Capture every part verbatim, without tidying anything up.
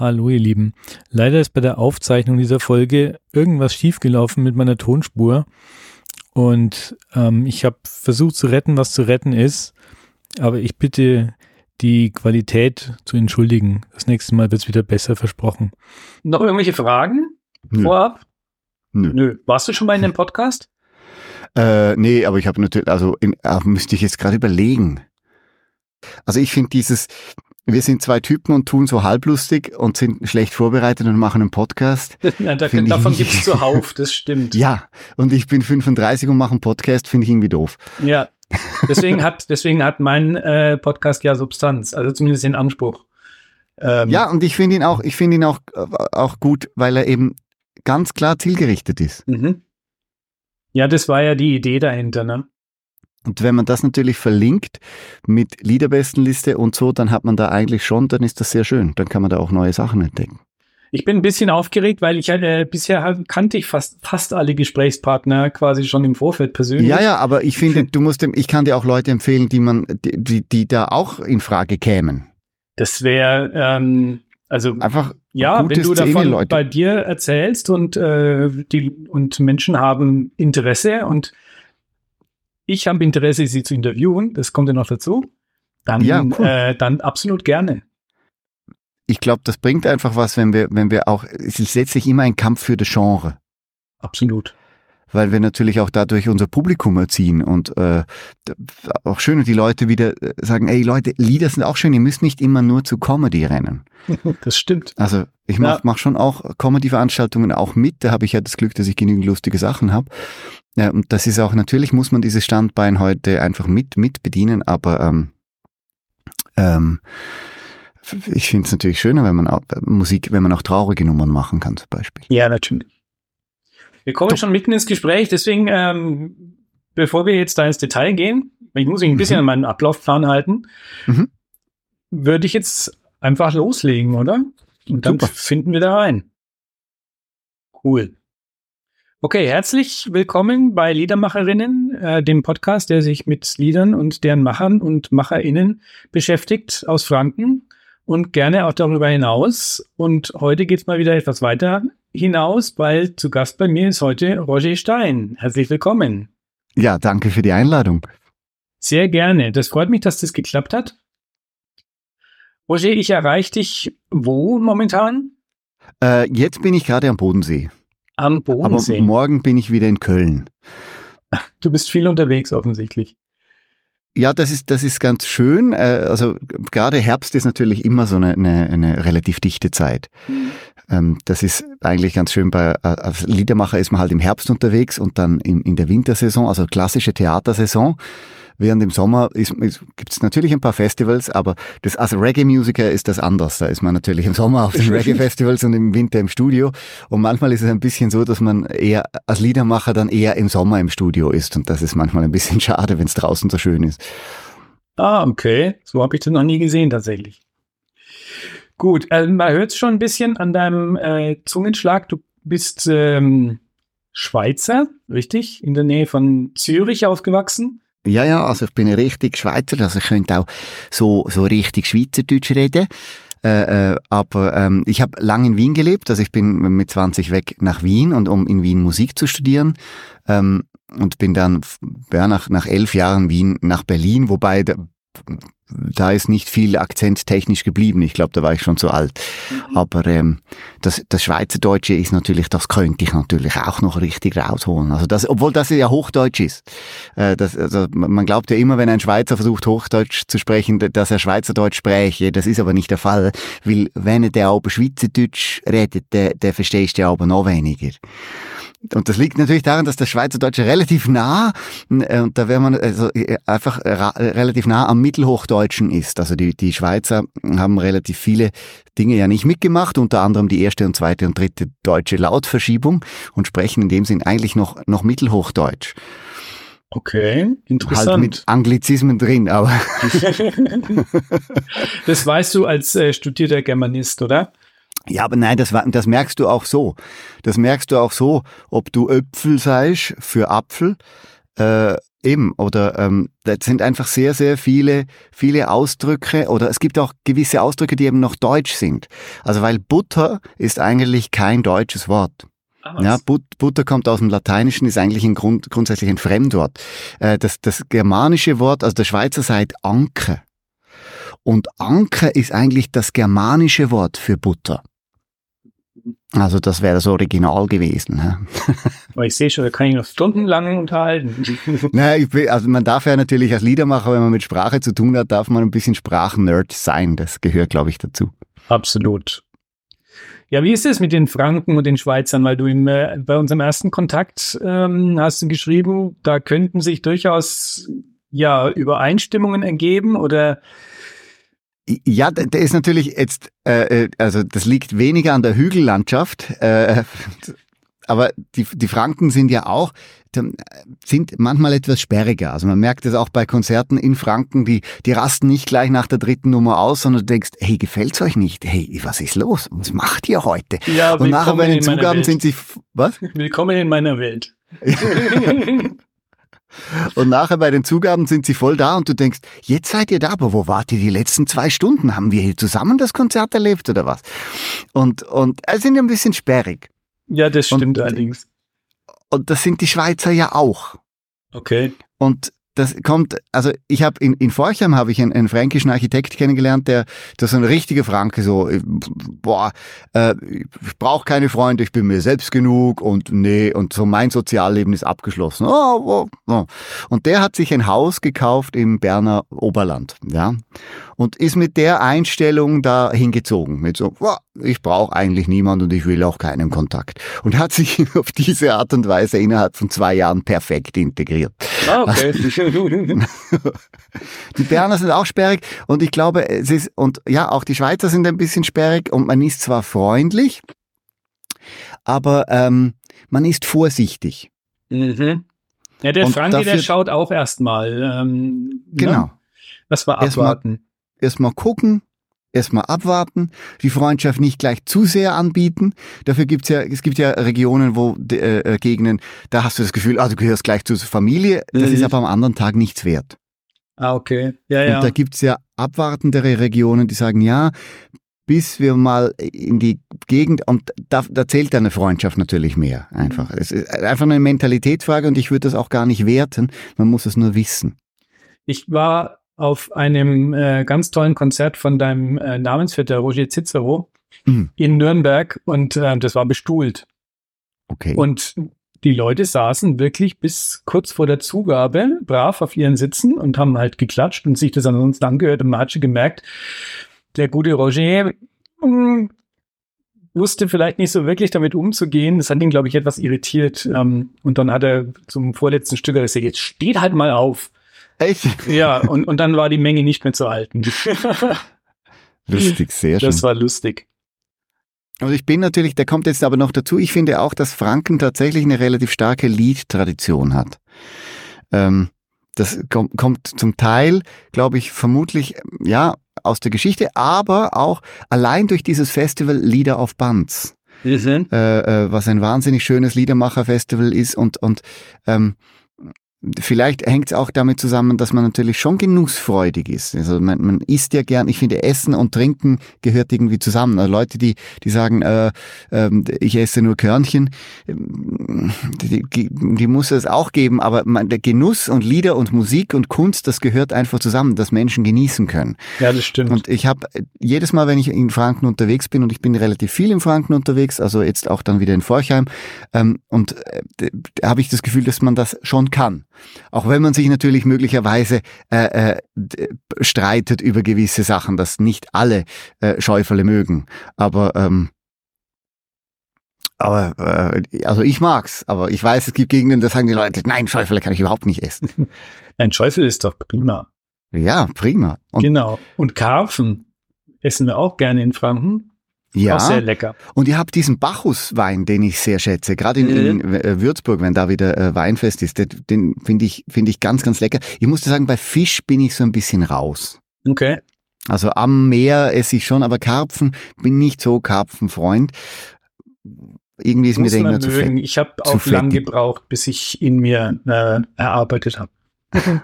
Hallo ihr Lieben, leider ist bei der Aufzeichnung dieser Folge irgendwas schiefgelaufen mit meiner Tonspur und ähm, ich habe versucht zu retten, was zu retten ist, aber ich bitte die Qualität zu entschuldigen. Das nächste Mal wird es wieder besser, versprochen. Noch irgendwelche Fragen Nö. vorab? Nö. Nö. Warst du schon mal in dem Podcast? Äh, nee, aber ich habe natürlich, also in, müsste ich jetzt gerade überlegen. Also ich finde dieses... Wir sind zwei Typen und tun so halblustig und sind schlecht vorbereitet und machen einen Podcast. Ja, da, davon gibt es zuhauf, das stimmt. Ja, und ich bin fünfunddreißig und mache einen Podcast, finde ich irgendwie doof. Ja, deswegen hat, deswegen hat mein äh, Podcast ja Substanz, also zumindest den Anspruch. Ähm, ja, und ich finde ihn, auch, ich find ihn auch, auch gut, weil er eben ganz klar zielgerichtet ist. Mhm. Ja, das war ja die Idee dahinter, ne? Und wenn man das natürlich verlinkt mit Liederbestenliste und so, dann hat man da eigentlich schon, dann ist das sehr schön. Dann kann man da auch neue Sachen entdecken. Ich bin ein bisschen aufgeregt, weil ich äh, bisher kannte ich fast, fast alle Gesprächspartner quasi schon im Vorfeld persönlich. Ja, ja, aber ich finde, du musst dem, ich kann dir auch Leute empfehlen, die man, die, die, die da auch in Frage kämen. Das wäre, ähm, also einfach ja, wenn du davon Leute. bei dir erzählst und äh, die und Menschen haben Interesse und ich habe Interesse, sie zu interviewen, das kommt ja noch dazu, dann, ja, cool. äh, dann absolut gerne. Ich glaube, das bringt einfach was, wenn wir, wenn wir auch, es ist letztlich immer ein Kampf für das Genre. Absolut. Weil wir natürlich auch dadurch unser Publikum erziehen und äh, auch schön, die Leute wieder sagen, ey Leute, Lieder sind auch schön, ihr müsst nicht immer nur zu Comedy rennen. Das stimmt. Also ich mache ja. mach schon auch Comedy-Veranstaltungen auch mit, da habe ich ja das Glück, dass ich genügend lustige Sachen habe. Ja, und das ist auch, natürlich muss man dieses Standbein heute einfach mit, mit bedienen, aber ähm, ähm, ich finde es natürlich schöner, wenn man auch Musik, wenn man auch traurige Nummern machen kann zum Beispiel. Ja, natürlich. Wir kommen Doch. schon mitten ins Gespräch, deswegen, ähm, bevor wir jetzt da ins Detail gehen, ich muss mich ein bisschen mhm. an meinen Ablaufplan halten, mhm. würde ich jetzt einfach loslegen, oder? Und dann Super. finden wir da rein. Cool. Okay, herzlich willkommen bei Liedermacherinnen, äh, dem Podcast, der sich mit Liedern und deren Machern und MacherInnen beschäftigt aus Franken und gerne auch darüber hinaus. Und heute geht's mal wieder etwas weiter hinaus, weil zu Gast bei mir ist heute Roger Stein. Herzlich willkommen. Ja, danke für die Einladung. Sehr gerne. Das freut mich, dass das geklappt hat. Roger, ich erreiche dich wo momentan? Äh, jetzt bin ich gerade am Bodensee. Am Bodensee. Aber morgen bin ich wieder in Köln. Du bist viel unterwegs offensichtlich. Ja, das ist, das ist ganz schön. Also gerade Herbst ist natürlich immer so eine, eine, eine relativ dichte Zeit. Mhm. Das ist eigentlich ganz schön. Bei, als Liedermacher ist man halt im Herbst unterwegs und dann in, in der Wintersaison, also klassische Theatersaison. Während im Sommer gibt es natürlich ein paar Festivals, aber das, als Reggae-Musiker ist das anders. Da ist man natürlich im Sommer auf den Reggae-Festivals und im Winter im Studio. Und manchmal ist es ein bisschen so, dass man eher als Liedermacher dann eher im Sommer im Studio ist. Und das ist manchmal ein bisschen schade, wenn es draußen so schön ist. Ah, okay. So habe ich das noch nie gesehen tatsächlich. Gut, also man hört es schon ein bisschen an deinem äh, Zungenschlag. Du bist ähm, Schweizer, richtig? In der Nähe von Zürich aufgewachsen. Ja, ja, also ich bin richtig Schweizer, also ich könnte auch so, so richtig Schweizerdeutsch reden, äh, äh, aber ähm, ich habe lange in Wien gelebt, also ich bin mit zwanzig weg nach Wien, und um in Wien Musik zu studieren, ähm, und bin dann ja, nach, nach elf Jahren Wien nach Berlin, wobei da, da ist nicht viel akzenttechnisch geblieben, ich glaube, da war ich schon zu alt, mhm. aber ähm, das, das Schweizerdeutsche ist natürlich, das könnte ich natürlich auch noch richtig rausholen, also das, obwohl das ja Hochdeutsch ist, äh, das, also man glaubt ja immer, wenn ein Schweizer versucht Hochdeutsch zu sprechen, dass er Schweizerdeutsch spreche, das ist aber nicht der Fall, weil wenn der aber Schweizerdeutsch redet, der, der verstehst du ja aber noch weniger. Und das liegt natürlich daran, dass das Schweizerdeutsche relativ nah, und da wäre man also einfach ra- relativ nah am Mittelhochdeutschen ist. Also die, die Schweizer haben relativ viele Dinge ja nicht mitgemacht, unter anderem die erste und zweite und dritte deutsche Lautverschiebung, und sprechen in dem Sinn eigentlich noch, noch Mittelhochdeutsch. Okay, interessant. Halt mit Anglizismen drin, aber. Das weißt du als äh, studierter Germanist, oder? Ja, aber nein, das, das merkst du auch so. Das merkst du auch so, ob du Äpfel seist für Apfel, äh, Eben, oder ähm, das sind einfach sehr, sehr viele, viele Ausdrücke, oder es gibt auch gewisse Ausdrücke, die eben noch deutsch sind. Also weil Butter ist eigentlich kein deutsches Wort. Ja, But, Butter kommt aus dem Lateinischen, ist eigentlich ein Grund, grundsätzlich ein Fremdwort. Äh, das, das germanische Wort, also der Schweizer sagt Anker. Und Anker ist eigentlich das germanische Wort für Butter. Also das wäre das Original gewesen. Ja. Aber ich sehe schon, da kann ich noch stundenlang unterhalten. Naja, ich bin, also man darf ja natürlich als Liedermacher, wenn man mit Sprache zu tun hat, darf man ein bisschen Sprachnerd sein. Das gehört, glaube ich, dazu. Absolut. Ja, wie ist es mit den Franken und den Schweizern? Weil du im, äh, bei unserem ersten Kontakt ähm, hast du geschrieben, da könnten sich durchaus ja Übereinstimmungen ergeben oder... Ja, der ist natürlich jetzt, äh, also das liegt weniger an der Hügellandschaft, äh, aber die, die Franken sind ja auch, sind manchmal etwas sperriger. Also man merkt es auch bei Konzerten in Franken, die, die rasten nicht gleich nach der dritten Nummer aus, sondern du denkst, hey, gefällt's euch nicht? Hey, was ist los? Was macht ihr heute? Ja, und nachher bei den Zugaben sind sie, was? Willkommen in meiner Welt. Und nachher bei den Zugaben sind sie voll da und du denkst, jetzt seid ihr da, aber wo wart ihr die letzten zwei Stunden? Haben wir hier zusammen das Konzert erlebt oder was? Und, und es sind ja ein bisschen sperrig. Ja, das stimmt und, allerdings. Und das sind die Schweizer ja auch. Okay. Und das kommt, also ich habe in, in Forchheim habe ich einen, einen frankischen Architekt kennengelernt, der, der ist ein richtiger Franke, so, boah, äh, ich brauche keine Freunde, ich bin mir selbst genug und nee, und so mein Sozialleben ist abgeschlossen. Oh, oh, oh. Und der hat sich ein Haus gekauft im Berner Oberland, ja, und ist mit der Einstellung da hingezogen, mit so, boah, ich brauche eigentlich niemanden und ich will auch keinen Kontakt. Und hat sich auf diese Art und Weise innerhalb von zwei Jahren perfekt integriert. Ah, okay. Die Berner sind auch sperrig und ich glaube, es ist, und ja, auch die Schweizer sind ein bisschen sperrig und man ist zwar freundlich, aber ähm, man ist vorsichtig. Mhm. Ja, der und Franke, dafür, der schaut auch erstmal. Ähm, genau. Ne? Das war abwarten. Erstmal erst gucken. Erstmal abwarten, die Freundschaft nicht gleich zu sehr anbieten. Dafür gibt's ja, es gibt ja Regionen, wo äh, Gegenden, da hast du das Gefühl, ah, du gehörst gleich zur Familie. Das mhm. ist aber am anderen Tag nichts wert. Ah, okay. Ja, ja. Und da gibt's ja abwartendere Regionen, die sagen, ja, bis wir mal in die Gegend, und da, da zählt deine Freundschaft natürlich mehr. Einfach. Es ist einfach eine Mentalitätsfrage und ich würde das auch gar nicht werten. Man muss es nur wissen. Ich war auf einem äh, ganz tollen Konzert von deinem äh, Namensvetter Roger Cicero mhm. in Nürnberg und äh, das war bestuhlt. Okay. Und die Leute saßen wirklich bis kurz vor der Zugabe brav auf ihren Sitzen und haben halt geklatscht und sich das ansonsten angehört und man hat schon gemerkt, der gute Roger mh, wusste vielleicht nicht so wirklich damit umzugehen. Das hat ihn, glaube ich, etwas irritiert. Ähm, und dann hat er zum vorletzten Stück gesagt, jetzt steht halt mal auf. Echt? Ja, und, und dann war die Menge nicht mehr zu halten. Lustig, sehr schön. Das war lustig. Und ich bin natürlich, da kommt jetzt aber noch dazu, ich finde auch, dass Franken tatsächlich eine relativ starke Liedtradition hat. Ähm, das kommt, kommt zum Teil, glaube ich, vermutlich, ja, aus der Geschichte, aber auch allein durch dieses Festival Lieder auf Bands. Äh, äh, was ein wahnsinnig schönes Liedermacherfestival ist und, und, ähm, vielleicht hängt es auch damit zusammen, dass man natürlich schon genussfreudig ist. Also man, man isst ja gern. Ich finde, Essen und Trinken gehört irgendwie zusammen. Also Leute, die die sagen, äh, äh, ich esse nur Körnchen, die, die, die muss es auch geben. Aber man, der Genuss und Lieder und Musik und Kunst, das gehört einfach zusammen, dass Menschen genießen können. Ja, das stimmt. Und ich habe jedes Mal, wenn ich in Franken unterwegs bin, und ich bin relativ viel in Franken unterwegs, also jetzt auch dann wieder in Forchheim, ähm, und äh, habe ich das Gefühl, dass man das schon kann. Auch wenn man sich natürlich möglicherweise äh, äh, streitet über gewisse Sachen, dass nicht alle äh, Schäuferle mögen. Aber, ähm, aber äh, also ich mag's. Aber ich weiß, es gibt Gegenden, da sagen die Leute, nein, Schäuferle kann ich überhaupt nicht essen. Nein, Schäuferle ist doch prima. Ja, prima. Und genau. Und Karpfen essen wir auch gerne in Franken. Ja, auch sehr lecker. Und ihr habt diesen Bacchuswein, den ich sehr schätze, gerade in, in äh, Würzburg, wenn da wieder äh, Weinfest ist, den, den finde ich, finde ich ganz, ganz lecker. Ich muss dir sagen, bei Fisch bin ich so ein bisschen raus. Okay. Also am Meer esse ich schon, aber Karpfen, bin nicht so Karpfenfreund. Irgendwie ist muss mir der immer zu fett. Ich habe auch lang gebraucht, bis ich ihn mir äh, erarbeitet habe.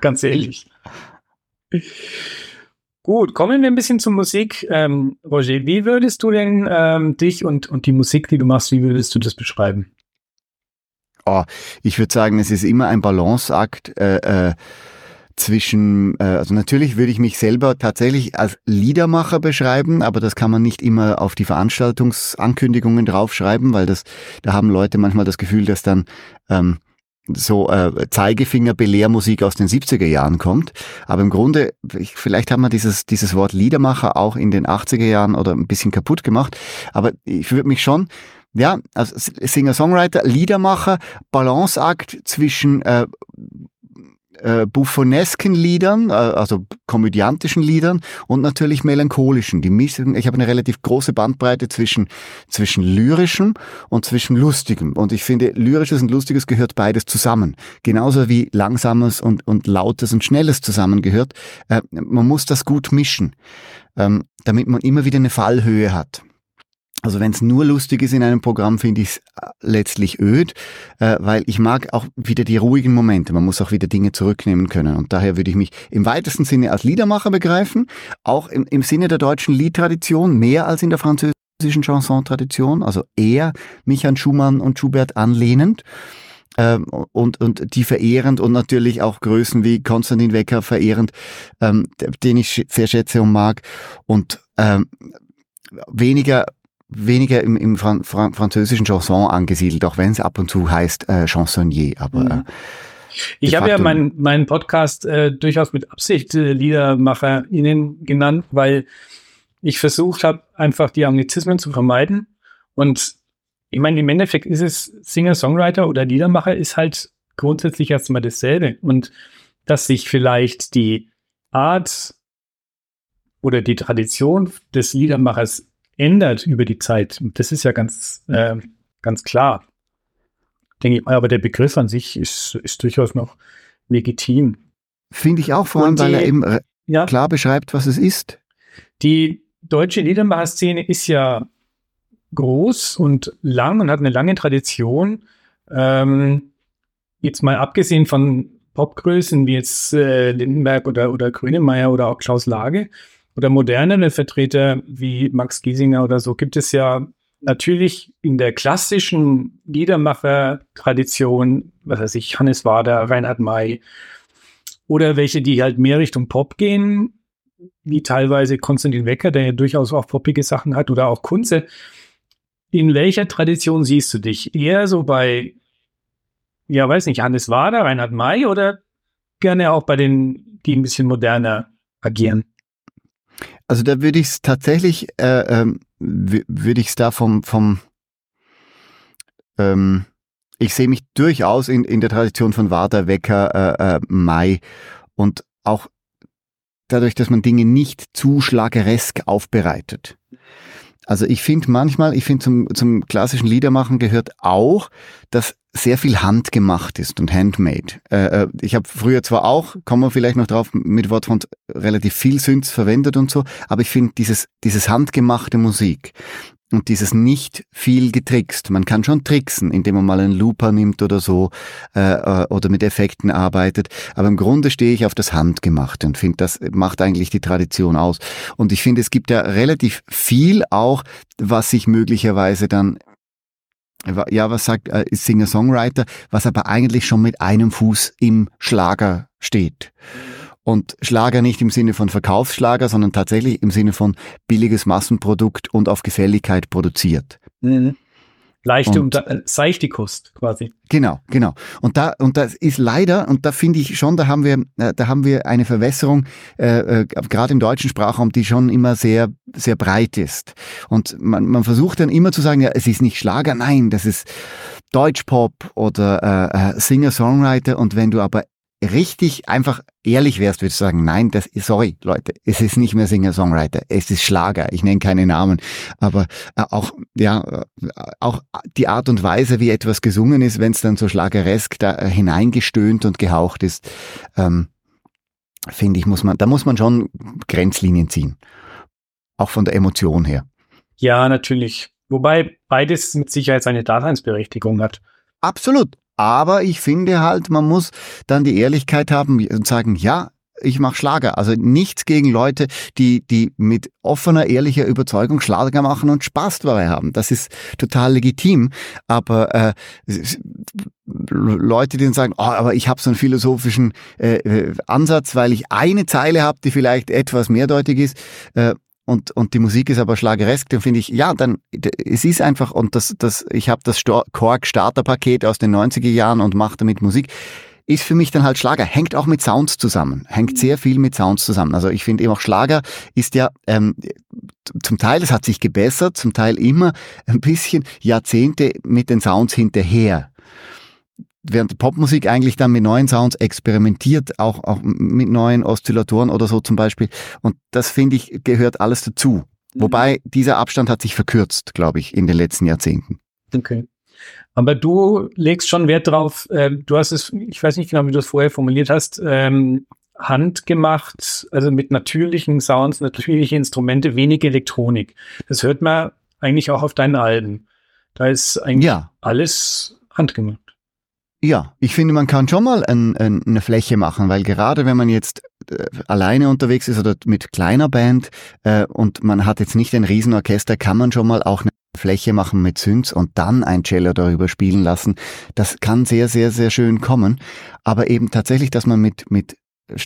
Ganz ehrlich. Gut, kommen wir ein bisschen zur Musik. Ähm, Roger, wie würdest du denn ähm, dich und, und die Musik, die du machst, wie würdest du das beschreiben? Oh, ich würde sagen, es ist immer ein Balanceakt äh, äh, zwischen, äh, also natürlich würde ich mich selber tatsächlich als Liedermacher beschreiben, aber das kann man nicht immer auf die Veranstaltungsankündigungen draufschreiben, weil das, da haben Leute manchmal das Gefühl, dass dann ähm, so äh, Zeigefinger-Belehrmusik aus den siebziger Jahren kommt. Aber im Grunde, ich, vielleicht haben wir dieses, dieses Wort Liedermacher auch in den achtziger Jahren oder ein bisschen kaputt gemacht, aber ich würde mich schon... Ja, also Singer-Songwriter, Liedermacher, Balanceakt zwischen äh, äh, buffonesken Liedern, äh, also komödiantischen Liedern und natürlich melancholischen. Die Mischung, ich habe eine relativ große Bandbreite zwischen zwischen lyrischem und zwischen lustigem. Und ich finde, lyrisches und lustiges gehört beides zusammen, genauso wie langsames und und lautes und schnelles zusammengehört. Äh, man muss das gut mischen, ähm, damit man immer wieder eine Fallhöhe hat. Also wenn es nur lustig ist in einem Programm, finde ich es letztlich öd, äh, weil ich mag auch wieder die ruhigen Momente. Man muss auch wieder Dinge zurücknehmen können. Und daher würde ich mich im weitesten Sinne als Liedermacher begreifen, auch im, im Sinne der deutschen Liedtradition, mehr als in der französischen Chanson-Tradition, also eher mich an Schumann und Schubert anlehnend äh, und, und die verehrend und natürlich auch Größen wie Konstantin Wecker verehrend, ähm, den ich sehr schätze und mag. Und ähm, weniger... weniger im, im Fran- Fran- französischen Chanson angesiedelt, auch wenn es ab und zu heißt äh, Chansonnier. Aber äh, ich habe ja meinen mein Podcast äh, durchaus mit Absicht äh, LiedermacherInnen genannt, weil ich versucht habe, einfach die Anglizismen zu vermeiden. Und ich meine, im Endeffekt ist es Singer-Songwriter oder Liedermacher ist halt grundsätzlich erstmal dasselbe. Und dass sich vielleicht die Art oder die Tradition des Liedermachers ändert über die Zeit. Das ist ja ganz, äh, ganz klar. Denke ich mal, aber der Begriff an sich ist, ist durchaus noch legitim. Finde ich auch, vor allem, weil er eben ja, klar beschreibt, was es ist. Die deutsche Liedermacherszene ist ja groß und lang und hat eine lange Tradition. Ähm, jetzt mal abgesehen von Popgrößen wie jetzt äh, Lindenberg oder, oder Grönemeyer oder auch Klaus Lage, oder modernere Vertreter wie Max Giesinger oder so, gibt es ja natürlich in der klassischen Liedermacher-Tradition, was weiß ich, Hannes Wader, Reinhard May oder welche, die halt mehr Richtung Pop gehen, wie teilweise Konstantin Wecker, der ja durchaus auch poppige Sachen hat, oder auch Kunze. In welcher Tradition siehst du dich? Eher so bei, ja weiß nicht, Hannes Wader, Reinhard May oder gerne auch bei den, die ein bisschen moderner agieren? Also da würde ich es tatsächlich, äh, ähm, w- würde ich es da vom, vom ähm, ich sehe mich durchaus in, in der Tradition von Wader, Wecker, äh, äh, May und auch dadurch, dass man Dinge nicht zu schlageresk aufbereitet. Also ich finde manchmal, ich finde zum, zum klassischen Liedermachen gehört auch, dass sehr viel handgemacht ist und handmade. Äh, ich habe früher zwar auch, kommen wir vielleicht noch drauf, mit Wortformt relativ viel Synths verwendet und so, aber ich finde dieses, dieses handgemachte Musik und dieses nicht viel getrickst. Man kann schon tricksen, indem man mal einen Looper nimmt oder so äh, oder mit Effekten arbeitet, aber im Grunde stehe ich auf das Handgemachte und finde, das macht eigentlich die Tradition aus. Und ich finde, es gibt ja relativ viel auch, was sich möglicherweise dann ja, was sagt äh, Singer-Songwriter, was aber eigentlich schon mit einem Fuß im Schlager steht. Und Schlager nicht im Sinne von Verkaufsschlager, sondern tatsächlich im Sinne von billiges Massenprodukt und auf Gefälligkeit produziert. Mhm. Leichte und, und äh, seichte Kost quasi. Genau, genau. Und da und das ist leider und da finde ich schon, da haben wir äh, da haben wir eine Verwässerung äh, äh, gerade im deutschen Sprachraum, die schon immer sehr sehr breit ist. Und man man versucht dann immer zu sagen, ja, es ist nicht Schlager, nein, das ist Deutschpop oder äh, Singer-Songwriter. Und wenn du aber richtig einfach ehrlich wärst, würdest du sagen, nein, das ist, sorry Leute, es ist nicht mehr Singer-Songwriter, es ist Schlager, ich nenne keine Namen, aber auch ja auch die Art und Weise, wie etwas gesungen ist, wenn es dann so schlageresk da hineingestöhnt und gehaucht ist, ähm, finde ich, muss man, da muss man schon Grenzlinien ziehen, auch von der Emotion her. Ja, natürlich, wobei beides mit Sicherheit seine Daseinsberechtigung hat. Absolut, Aber ich finde halt, man muss dann die Ehrlichkeit haben und sagen, ja, ich mache Schlager. Also nichts gegen Leute, die die mit offener, ehrlicher Überzeugung Schlager machen und Spaß dabei haben. Das ist total legitim. Aber äh, Leute, die dann sagen, oh, aber ich habe so einen philosophischen äh, Ansatz, weil ich eine Zeile habe, die vielleicht etwas mehrdeutig ist, äh, Und, und die Musik ist aber schlageresk, dann finde ich, ja, dann, es ist einfach, und das, das, ich habe das Korg-Starter-Paket aus den neunziger Jahren und mache damit Musik, ist für mich dann halt Schlager. Hängt auch mit Sounds zusammen, hängt sehr viel mit Sounds zusammen. Also ich finde eben auch Schlager ist ja, ähm, zum Teil, es hat sich gebessert, zum Teil immer ein bisschen Jahrzehnte mit den Sounds hinterher. Während Popmusik eigentlich dann mit neuen Sounds experimentiert, auch, auch mit neuen Oszillatoren oder so zum Beispiel. Und das, finde ich, gehört alles dazu. Mhm. Wobei dieser Abstand hat sich verkürzt, glaube ich, in den letzten Jahrzehnten. Okay. Aber du legst schon Wert drauf, äh, du hast es, ich weiß nicht genau, wie du es vorher formuliert hast, ähm, handgemacht, also mit natürlichen Sounds, natürliche Instrumente, wenig Elektronik. Das hört man eigentlich auch auf deinen Alben. Da ist eigentlich ja. alles handgemacht. Ja, ich finde, man kann schon mal ein, ein, eine Fläche machen, weil gerade wenn man jetzt äh, alleine unterwegs ist oder mit kleiner Band äh, und man hat jetzt nicht ein Riesenorchester, kann man schon mal auch eine Fläche machen mit Synths und dann ein Cello darüber spielen lassen. Das kann sehr, sehr, sehr schön kommen. Aber eben tatsächlich, dass man mit, mit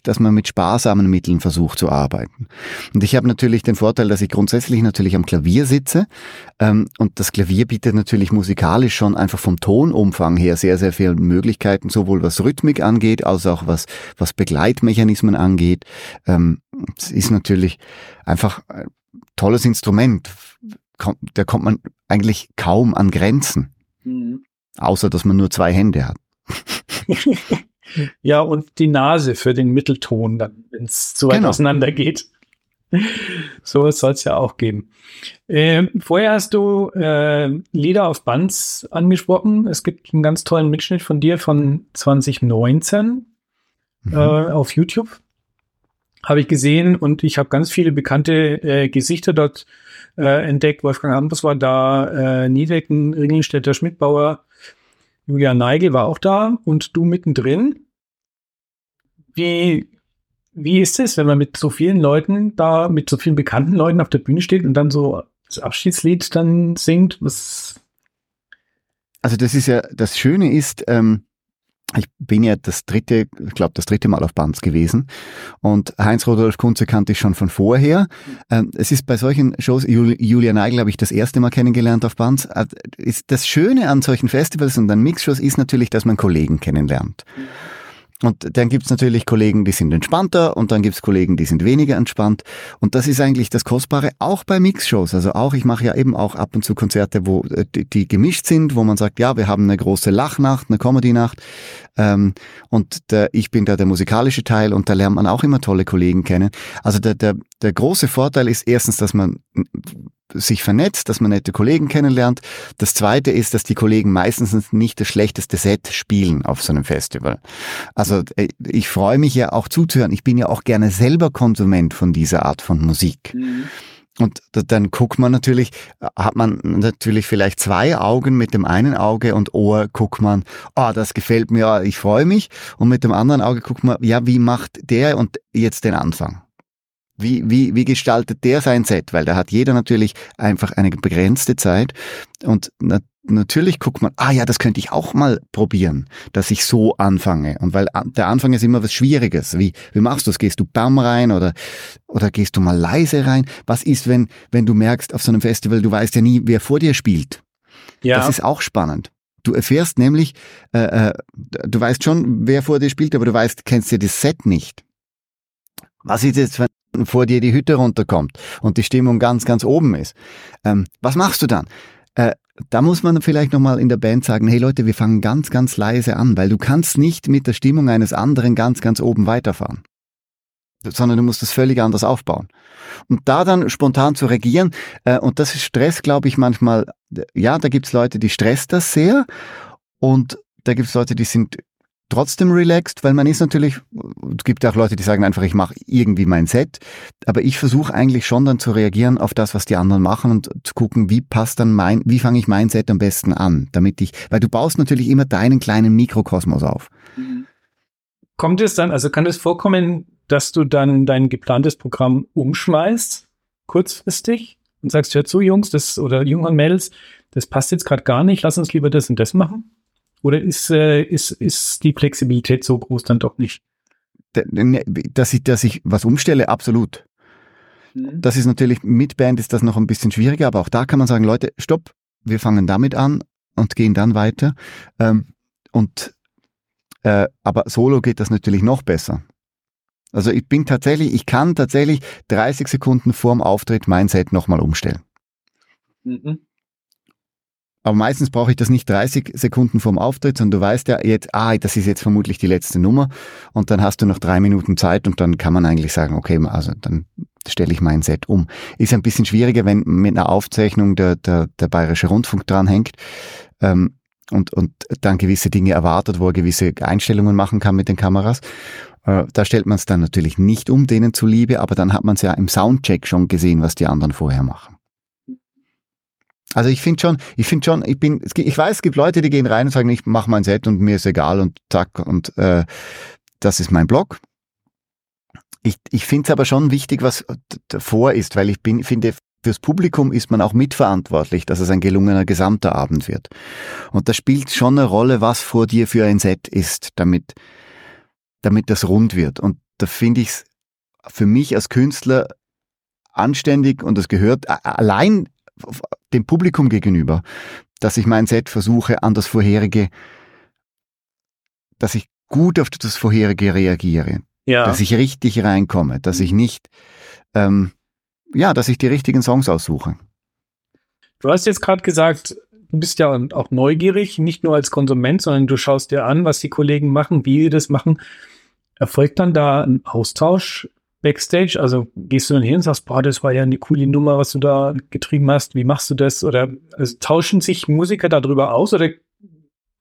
dass man mit sparsamen Mitteln versucht zu arbeiten. Und ich habe natürlich den Vorteil, dass ich grundsätzlich natürlich am Klavier sitze ähm, und das Klavier bietet natürlich musikalisch schon einfach vom Tonumfang her sehr, sehr viele Möglichkeiten, sowohl was Rhythmik angeht, als auch was, was Begleitmechanismen angeht. Ähm, es ist natürlich einfach ein tolles Instrument. Da kommt man eigentlich kaum an Grenzen, mhm. außer dass man nur zwei Hände hat. Ja, und die Nase für den Mittelton, wenn es zu weit genau. auseinander geht. So was soll es ja auch geben. Ähm, vorher hast du äh, Lieder auf Bands angesprochen. Es gibt einen ganz tollen Mitschnitt von dir von zwanzig neunzehn mhm. äh, auf YouTube. Habe ich gesehen und ich habe ganz viele bekannte äh, Gesichter dort äh, entdeckt. Wolfgang Ambros war da, äh, Niedecken, Ringelstädter, Schmidbauer, Julia Neigel war auch da und du mittendrin. Wie, wie ist es, wenn man mit so vielen Leuten da, mit so vielen bekannten Leuten auf der Bühne steht und dann so das Abschiedslied dann singt? Was? Also das ist ja, das Schöne ist, ähm, ich bin ja das dritte, ich glaube das dritte Mal auf Bands gewesen und Heinz-Rodolf Kunze kannte ich schon von vorher. Ähm, es ist bei solchen Shows, Jul- Julia Neigel habe ich das erste Mal kennengelernt auf Bands. Also ist das Schöne an solchen Festivals und an Mixshows ist natürlich, dass man Kollegen kennenlernt. Und dann gibt's natürlich Kollegen, die sind entspannter und dann gibt's Kollegen, die sind weniger entspannt. Und das ist eigentlich das Kostbare, auch bei Mixshows. Also auch, ich mache ja eben auch ab und zu Konzerte, wo die, die gemischt sind, wo man sagt, ja, wir haben eine große Lachnacht, eine Comedy-Nacht. Ähm, und der, ich bin da der musikalische Teil und da lernt man auch immer tolle Kollegen kennen. Also der, der, der große Vorteil ist erstens, dass man sich vernetzt, dass man nette Kollegen kennenlernt. Das Zweite ist, dass die Kollegen meistens nicht das schlechteste Set spielen auf so einem Festival. Also ich freue mich ja auch zuzuhören. Ich bin ja auch gerne selber Konsument von dieser Art von Musik. Mhm. Und dann guckt man natürlich, hat man natürlich vielleicht zwei Augen, mit dem einen Auge und Ohr guckt man, ah, oh, das gefällt mir, ich freue mich. Und mit dem anderen Auge guckt man, ja, wie macht der und jetzt den Anfang? Wie, wie, wie gestaltet der sein Set? Weil da hat jeder natürlich einfach eine begrenzte Zeit. Und na, natürlich guckt man, ah ja, das könnte ich auch mal probieren, dass ich so anfange. Und weil der Anfang ist immer was Schwieriges. Wie, wie machst du es? Gehst du bam rein oder, oder gehst du mal leise rein? Was ist, wenn, wenn du merkst auf so einem Festival, du weißt ja nie, wer vor dir spielt? Ja. Das ist auch spannend. Du erfährst nämlich, äh, äh, du weißt schon, wer vor dir spielt, aber du weißt, kennst ja das Set nicht. Was ist jetzt, wenn vor dir die Hütte runterkommt und die Stimmung ganz, ganz oben ist? Ähm, was machst du dann? Äh, da muss man vielleicht nochmal in der Band sagen, hey Leute, wir fangen ganz, ganz leise an, weil du kannst nicht mit der Stimmung eines anderen ganz, ganz oben weiterfahren, sondern du musst das völlig anders aufbauen. Und da dann spontan zu regieren, äh, und das ist Stress, glaube ich, manchmal, ja, da gibt es Leute, die stresst das sehr und da gibt es Leute, die sind trotzdem relaxed, weil man ist natürlich, es gibt auch Leute, die sagen einfach, ich mache irgendwie mein Set, aber ich versuche eigentlich schon dann zu reagieren auf das, was die anderen machen und zu gucken, wie passt dann mein, wie fange ich mein Set am besten an, damit ich, weil du baust natürlich immer deinen kleinen Mikrokosmos auf. Kommt es dann, also kann es vorkommen, dass du dann dein geplantes Programm umschmeißt, kurzfristig, und sagst, hör zu, Jungs, das, oder Jungen Mädels, das passt jetzt gerade gar nicht, lass uns lieber das und das machen? Oder ist, äh, ist, ist die Flexibilität so groß dann doch nicht? Dass ich, dass ich was umstelle, absolut. Mhm. Das ist natürlich, mit Band ist das noch ein bisschen schwieriger, aber auch da kann man sagen, Leute, stopp, wir fangen damit an und gehen dann weiter. Ähm, und, äh, aber solo geht das natürlich noch besser. Also ich bin tatsächlich, ich kann tatsächlich dreißig Sekunden vorm Auftritt mein Set nochmal umstellen. Mhm. Aber meistens brauche ich das nicht dreißig Sekunden vorm Auftritt, sondern du weißt ja jetzt, ah, das ist jetzt vermutlich die letzte Nummer und dann hast du noch drei Minuten Zeit und dann kann man eigentlich sagen, okay, also dann stelle ich mein Set um. Ist ein bisschen schwieriger, wenn mit einer Aufzeichnung der, der, der Bayerische Rundfunk dranhängt ähm, und, und dann gewisse Dinge erwartet, wo er gewisse Einstellungen machen kann mit den Kameras. Äh, da stellt man es dann natürlich nicht um, denen zuliebe, aber dann hat man es ja im Soundcheck schon gesehen, was die anderen vorher machen. Also ich finde schon, ich finde schon, ich bin, ich weiß, es gibt Leute, die gehen rein und sagen, ich mache mein Set und mir ist egal und zack und äh, das ist mein Blog. Ich, ich finde es aber schon wichtig, was davor ist, weil ich bin, finde, fürs Publikum ist man auch mitverantwortlich, dass es ein gelungener gesamter Abend wird. Und das spielt schon eine Rolle, was vor dir für ein Set ist, damit, damit das rund wird. Und da finde ich es für mich als Künstler anständig und das gehört allein dem Publikum gegenüber, dass ich mein Set versuche, an das Vorherige, dass ich gut auf das Vorherige reagiere, ja. Dass ich richtig reinkomme, dass ich nicht, ähm, ja, dass ich die richtigen Songs aussuche. Du hast jetzt gerade gesagt, du bist ja auch neugierig, nicht nur als Konsument, sondern du schaust dir an, was die Kollegen machen, wie sie das machen. Erfolgt dann da ein Austausch Backstage, also gehst du dann hin und sagst, boah, das war ja eine coole Nummer, was du da getrieben hast, wie machst du das? Oder also, tauschen sich Musiker darüber aus oder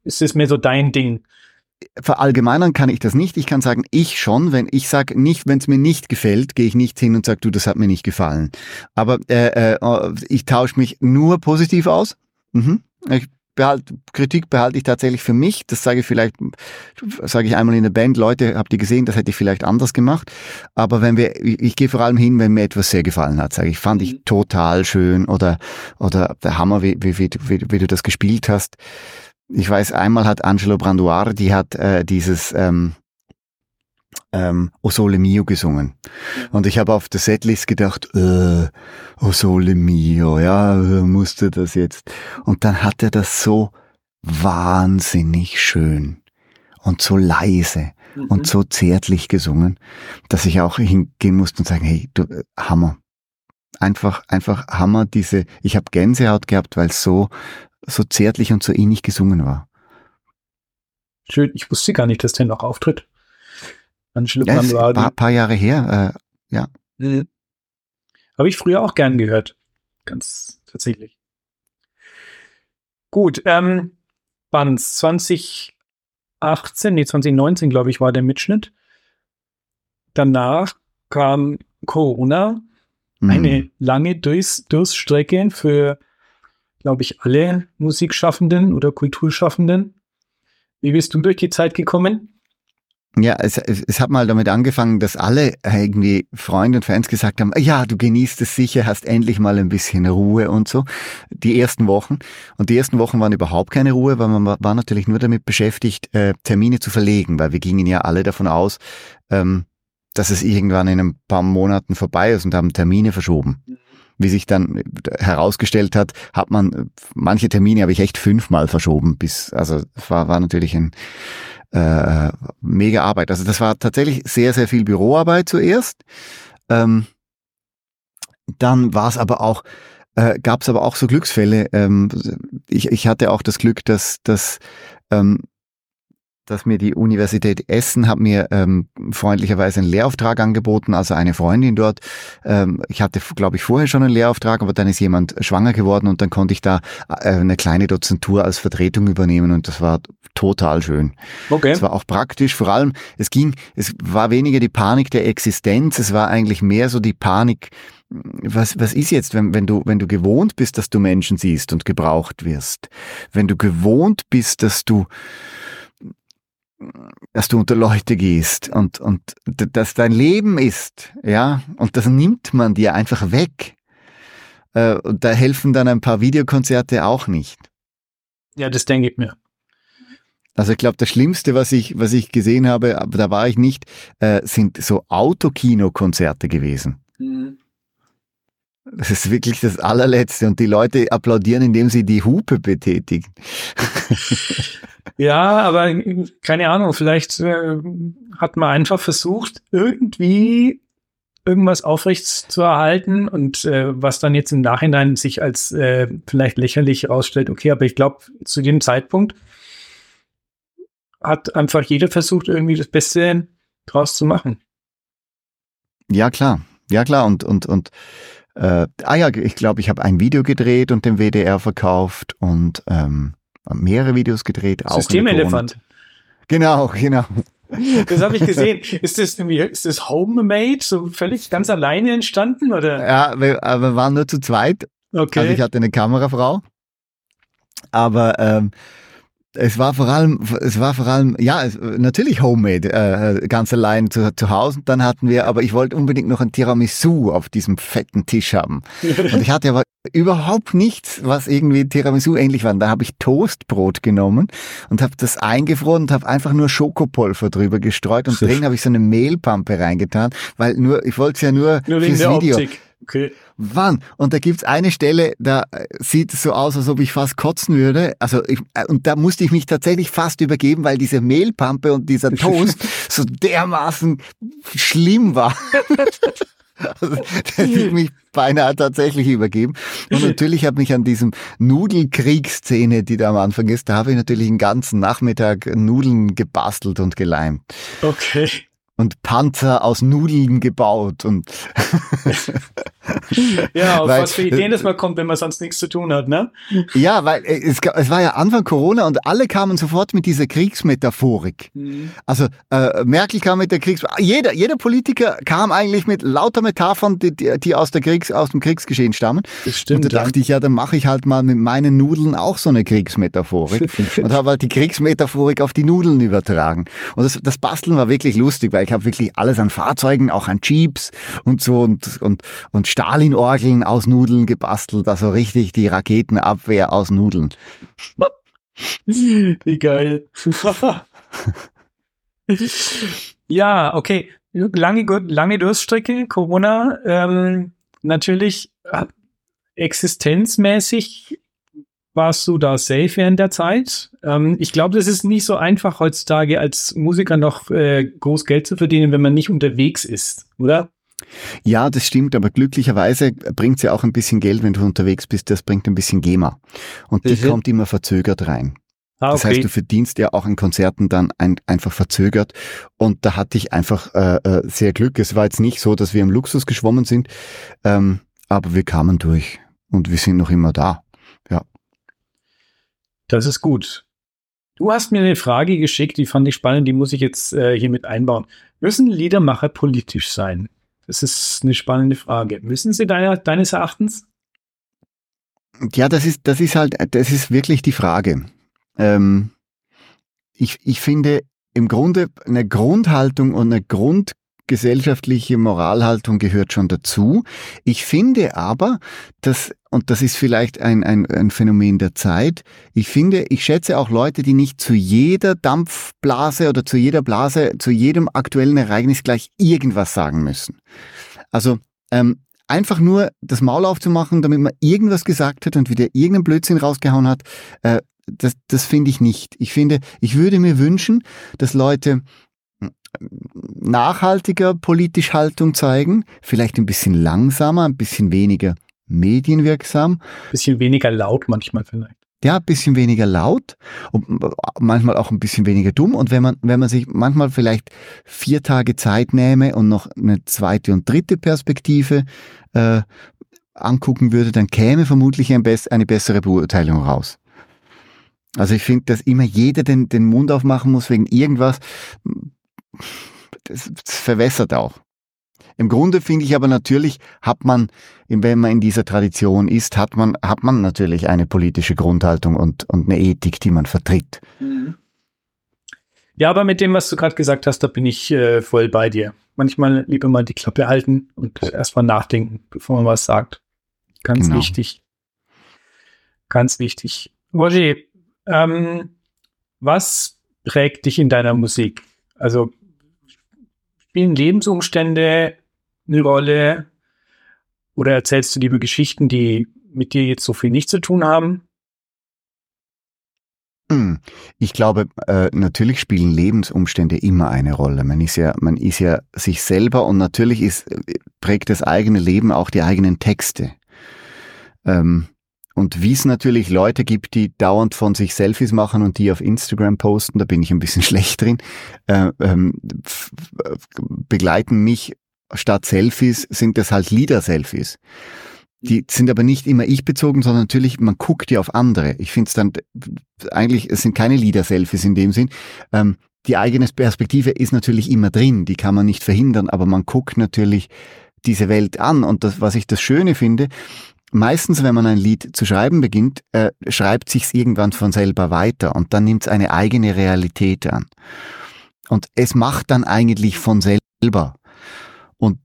ist das mehr so dein Ding? Verallgemeinern kann ich das nicht. Ich kann sagen, ich schon, wenn ich sage, nicht, wenn es mir nicht gefällt, gehe ich nicht hin und sage, du, das hat mir nicht gefallen. Aber äh, äh, ich tausche mich nur positiv aus. Mhm. Ich Behalt, Kritik behalte ich tatsächlich für mich. Das sage ich vielleicht, sage ich einmal in der Band, Leute, habt ihr gesehen, das hätte ich vielleicht anders gemacht. Aber wenn wir, ich, ich gehe vor allem hin, wenn mir etwas sehr gefallen hat, sage ich, fand ich total schön oder, oder der Hammer, wie, wie, wie, wie, wie du das gespielt hast. Ich weiß, einmal hat Angelo Branduardi hat äh, dieses ähm, ähm, O Sole Mio gesungen. Und ich habe auf der Setlist gedacht, äh, O Sole Mio, ja, musste das jetzt. Und dann hat er das so wahnsinnig schön und so leise mhm. und so zärtlich gesungen, dass ich auch hingehen musste und sagen, hey, du, Hammer. Einfach, einfach Hammer, diese, ich habe Gänsehaut gehabt, weil es so, so zärtlich und so innig gesungen war. Schön, ich wusste gar nicht, dass der noch auftritt. Ja, ist ein paar, paar Jahre her, äh, ja. Mhm. Habe ich früher auch gern gehört. Ganz tatsächlich. Gut, ähm, Bands zwanzig achtzehn, nee, zwanzig neunzehn, glaube ich, war der Mitschnitt. Danach kam Corona, mhm. eine lange Durststrecke für, glaube ich, alle Musikschaffenden oder Kulturschaffenden. Wie bist du durch die Zeit gekommen? Ja, es, es, es hat mal damit angefangen, dass alle irgendwie Freunde und Fans gesagt haben, ja, du genießt es sicher, hast endlich mal ein bisschen Ruhe und so. Die ersten Wochen. Und die ersten Wochen waren überhaupt keine Ruhe, weil man war natürlich nur damit beschäftigt, äh, Termine zu verlegen, weil wir gingen ja alle davon aus, ähm, dass es irgendwann in ein paar Monaten vorbei ist und haben Termine verschoben. Wie sich dann herausgestellt hat, hat man, manche Termine habe ich echt fünfmal verschoben, bis, also es war, war natürlich ein Äh, mega Arbeit. Also das war tatsächlich sehr, sehr viel Büroarbeit zuerst. Ähm, dann war es aber auch, äh, gab es aber auch so Glücksfälle. Ähm, ich, ich hatte auch das Glück, dass, dass ähm, dass mir die Universität Essen hat mir ähm, freundlicherweise einen Lehrauftrag angeboten, also eine Freundin dort. Ähm, ich hatte, glaube ich, vorher schon einen Lehrauftrag, aber dann ist jemand schwanger geworden und dann konnte ich da äh, eine kleine Dozentur als Vertretung übernehmen und das war total schön. Okay. Es war auch praktisch, vor allem, es ging, es war weniger die Panik der Existenz, es war eigentlich mehr so die Panik, Was, was ist jetzt, wenn, wenn du, wenn du gewohnt bist, dass du Menschen siehst und gebraucht wirst? Wenn du gewohnt bist, dass du, dass du unter Leute gehst und, und, dass dein Leben ist, ja? Und das nimmt man dir einfach weg. Äh, und da helfen dann ein paar Videokonzerte auch nicht. Ja, das denke ich mir. Also ich glaube, das Schlimmste, was ich, was ich gesehen habe, aber da war ich nicht, äh, sind so Autokino-Konzerte gewesen. Mhm. Das ist wirklich das Allerletzte und die Leute applaudieren, indem sie die Hupe betätigen. Ja, aber keine Ahnung, vielleicht äh, hat man einfach versucht, irgendwie irgendwas aufrecht zu erhalten und äh, was dann jetzt im Nachhinein sich als äh, vielleicht lächerlich herausstellt. Okay, aber ich glaube, zu dem Zeitpunkt hat einfach jeder versucht, irgendwie das Beste draus zu machen. Ja, klar. Ja, klar. Und, und, und Äh, ah ja, ich glaube, ich habe ein Video gedreht und dem W D R verkauft und ähm, mehrere Videos gedreht. Auch Systemelefant. Genau, genau. Das habe ich gesehen. Ist das irgendwie, ist das homemade, so völlig ganz alleine entstanden, oder? Ja, wir, wir waren nur zu zweit. Okay. Also ich hatte eine Kamerafrau, aber ähm, es war vor allem, es war vor allem, ja, es, natürlich homemade, äh, ganz allein zu, zu Hause. Und dann hatten wir, aber ich wollte unbedingt noch ein Tiramisu auf diesem fetten Tisch haben. Und ich hatte aber überhaupt nichts, was irgendwie Tiramisu ähnlich war. Und da habe ich Toastbrot genommen und habe das eingefroren und habe einfach nur Schokopulver drüber gestreut. Und drin habe ich so eine Mehlpampe reingetan, weil nur, ich wollte es ja nur, nur fürs Video. Optik. Okay. Wann? Und da gibt's eine Stelle, da sieht es so aus, als ob ich fast kotzen würde. Also ich, und da musste ich mich tatsächlich fast übergeben, weil diese Mehlpampe und dieser Toast so dermaßen schlimm war. Also, dass ich mich beinahe tatsächlich übergeben. Und natürlich habe ich mich an diesem Nudelkriegsszene, die da am Anfang ist, da habe ich natürlich den ganzen Nachmittag Nudeln gebastelt und geleimt. Okay. Und Panzer aus Nudeln gebaut und ja, auf weil, was für Ideen das mal kommt, wenn man sonst nichts zu tun hat, ne? Ja, weil es, es war ja Anfang Corona und alle kamen sofort mit dieser Kriegsmetaphorik. Mhm. Also äh, Merkel kam mit der Kriegs, jeder jeder Politiker kam eigentlich mit lauter Metaphern, die, die aus der Kriegs aus dem Kriegsgeschehen stammen. Das stimmt, und da dachte ja. ich ja, dann mache ich halt mal mit meinen Nudeln auch so eine Kriegsmetaphorik und habe halt die Kriegsmetaphorik auf die Nudeln übertragen. Und das, das Basteln war wirklich lustig, weil ich habe wirklich alles an Fahrzeugen, auch an Jeeps und so und und und Stalinorgeln aus Nudeln gebastelt, also richtig die Raketenabwehr aus Nudeln. Wie geil. Ja, okay. Lange, lange Durststrecke, Corona. Ähm, natürlich äh, existenzmäßig warst du da safe während der Zeit. Ähm, ich glaube, das ist nicht so einfach heutzutage als Musiker noch äh, groß Geld zu verdienen, wenn man nicht unterwegs ist, oder? Ja, das stimmt, aber glücklicherweise bringt's ja auch ein bisschen Geld, wenn du unterwegs bist. Das bringt ein bisschen GEMA. Und die mhm. kommt immer verzögert rein. Ah, okay. Das heißt, du verdienst ja auch an Konzerten dann ein, einfach verzögert. Und da hatte ich einfach äh, sehr Glück. Es war jetzt nicht so, dass wir im Luxus geschwommen sind, ähm, aber wir kamen durch und wir sind noch immer da. Ja. Das ist gut. Du hast mir eine Frage geschickt, die fand ich spannend, die muss ich jetzt äh, hier mit einbauen. Müssen Liedermacher politisch sein? Das ist eine spannende Frage. Müssen sie deiner, deines Erachtens? Ja, das ist, das ist halt, das ist wirklich die Frage. Ähm, ich, ich finde im Grunde eine Grundhaltung und eine grundgesellschaftliche Moralhaltung gehört schon dazu. Ich finde aber, dass, und das ist vielleicht ein, ein, ein Phänomen der Zeit, ich finde, ich schätze auch Leute, die nicht zu jeder Dampfblase oder zu jeder Blase, zu jedem aktuellen Ereignis gleich irgendwas sagen müssen. Also ähm, einfach nur das Maul aufzumachen, damit man irgendwas gesagt hat und wieder irgendeinen Blödsinn rausgehauen hat, äh, das, das finde ich nicht. Ich finde, ich würde mir wünschen, dass Leute nachhaltiger politisch Haltung zeigen, vielleicht ein bisschen langsamer, ein bisschen weniger medienwirksam. Ein bisschen weniger laut manchmal vielleicht. Ja, ein bisschen weniger laut und manchmal auch ein bisschen weniger dumm. Und wenn man, wenn man sich manchmal vielleicht vier Tage Zeit nehme und noch eine zweite und dritte Perspektive äh, angucken würde, dann käme vermutlich ein bess- eine bessere Beurteilung raus. Also ich finde, dass immer jeder den, den Mund aufmachen muss wegen irgendwas, das, das verwässert auch. Im Grunde finde ich aber natürlich, hat man, wenn man in dieser Tradition ist, hat man, hat man natürlich eine politische Grundhaltung und, und eine Ethik, die man vertritt. Ja, aber mit dem, was du gerade gesagt hast, da bin ich äh, voll bei dir. Manchmal lieber mal die Klappe halten und erstmal nachdenken, bevor man was sagt. Ganz genau. wichtig. Ganz wichtig. Roger, ähm, was prägt dich in deiner Musik? Also spielen Lebensumstände eine Rolle? Oder erzählst du lieber Geschichten, die mit dir jetzt so viel nicht zu tun haben? Ich glaube, äh, natürlich spielen Lebensumstände immer eine Rolle. Man ist ja, man ist ja sich selber und natürlich ist, prägt das eigene Leben auch die eigenen Texte. Ähm, und wie es natürlich Leute gibt, die dauernd von sich Selfies machen und die auf Instagram posten, da bin ich ein bisschen schlecht drin, äh, ähm, f- f- begleiten mich statt Selfies, sind das halt Lieder-Selfies. Die sind aber nicht immer ich bezogen, sondern natürlich, man guckt ja auf andere. Ich finde es dann, eigentlich, es sind keine Lieder-Selfies in dem Sinn. Ähm, die eigene Perspektive ist natürlich immer drin, die kann man nicht verhindern, aber man guckt natürlich diese Welt an. Und das, was ich das Schöne finde, meistens, wenn man ein Lied zu schreiben beginnt, äh, schreibt sich's irgendwann von selber weiter und dann nimmt's eine eigene Realität an. Und es macht dann eigentlich von selber und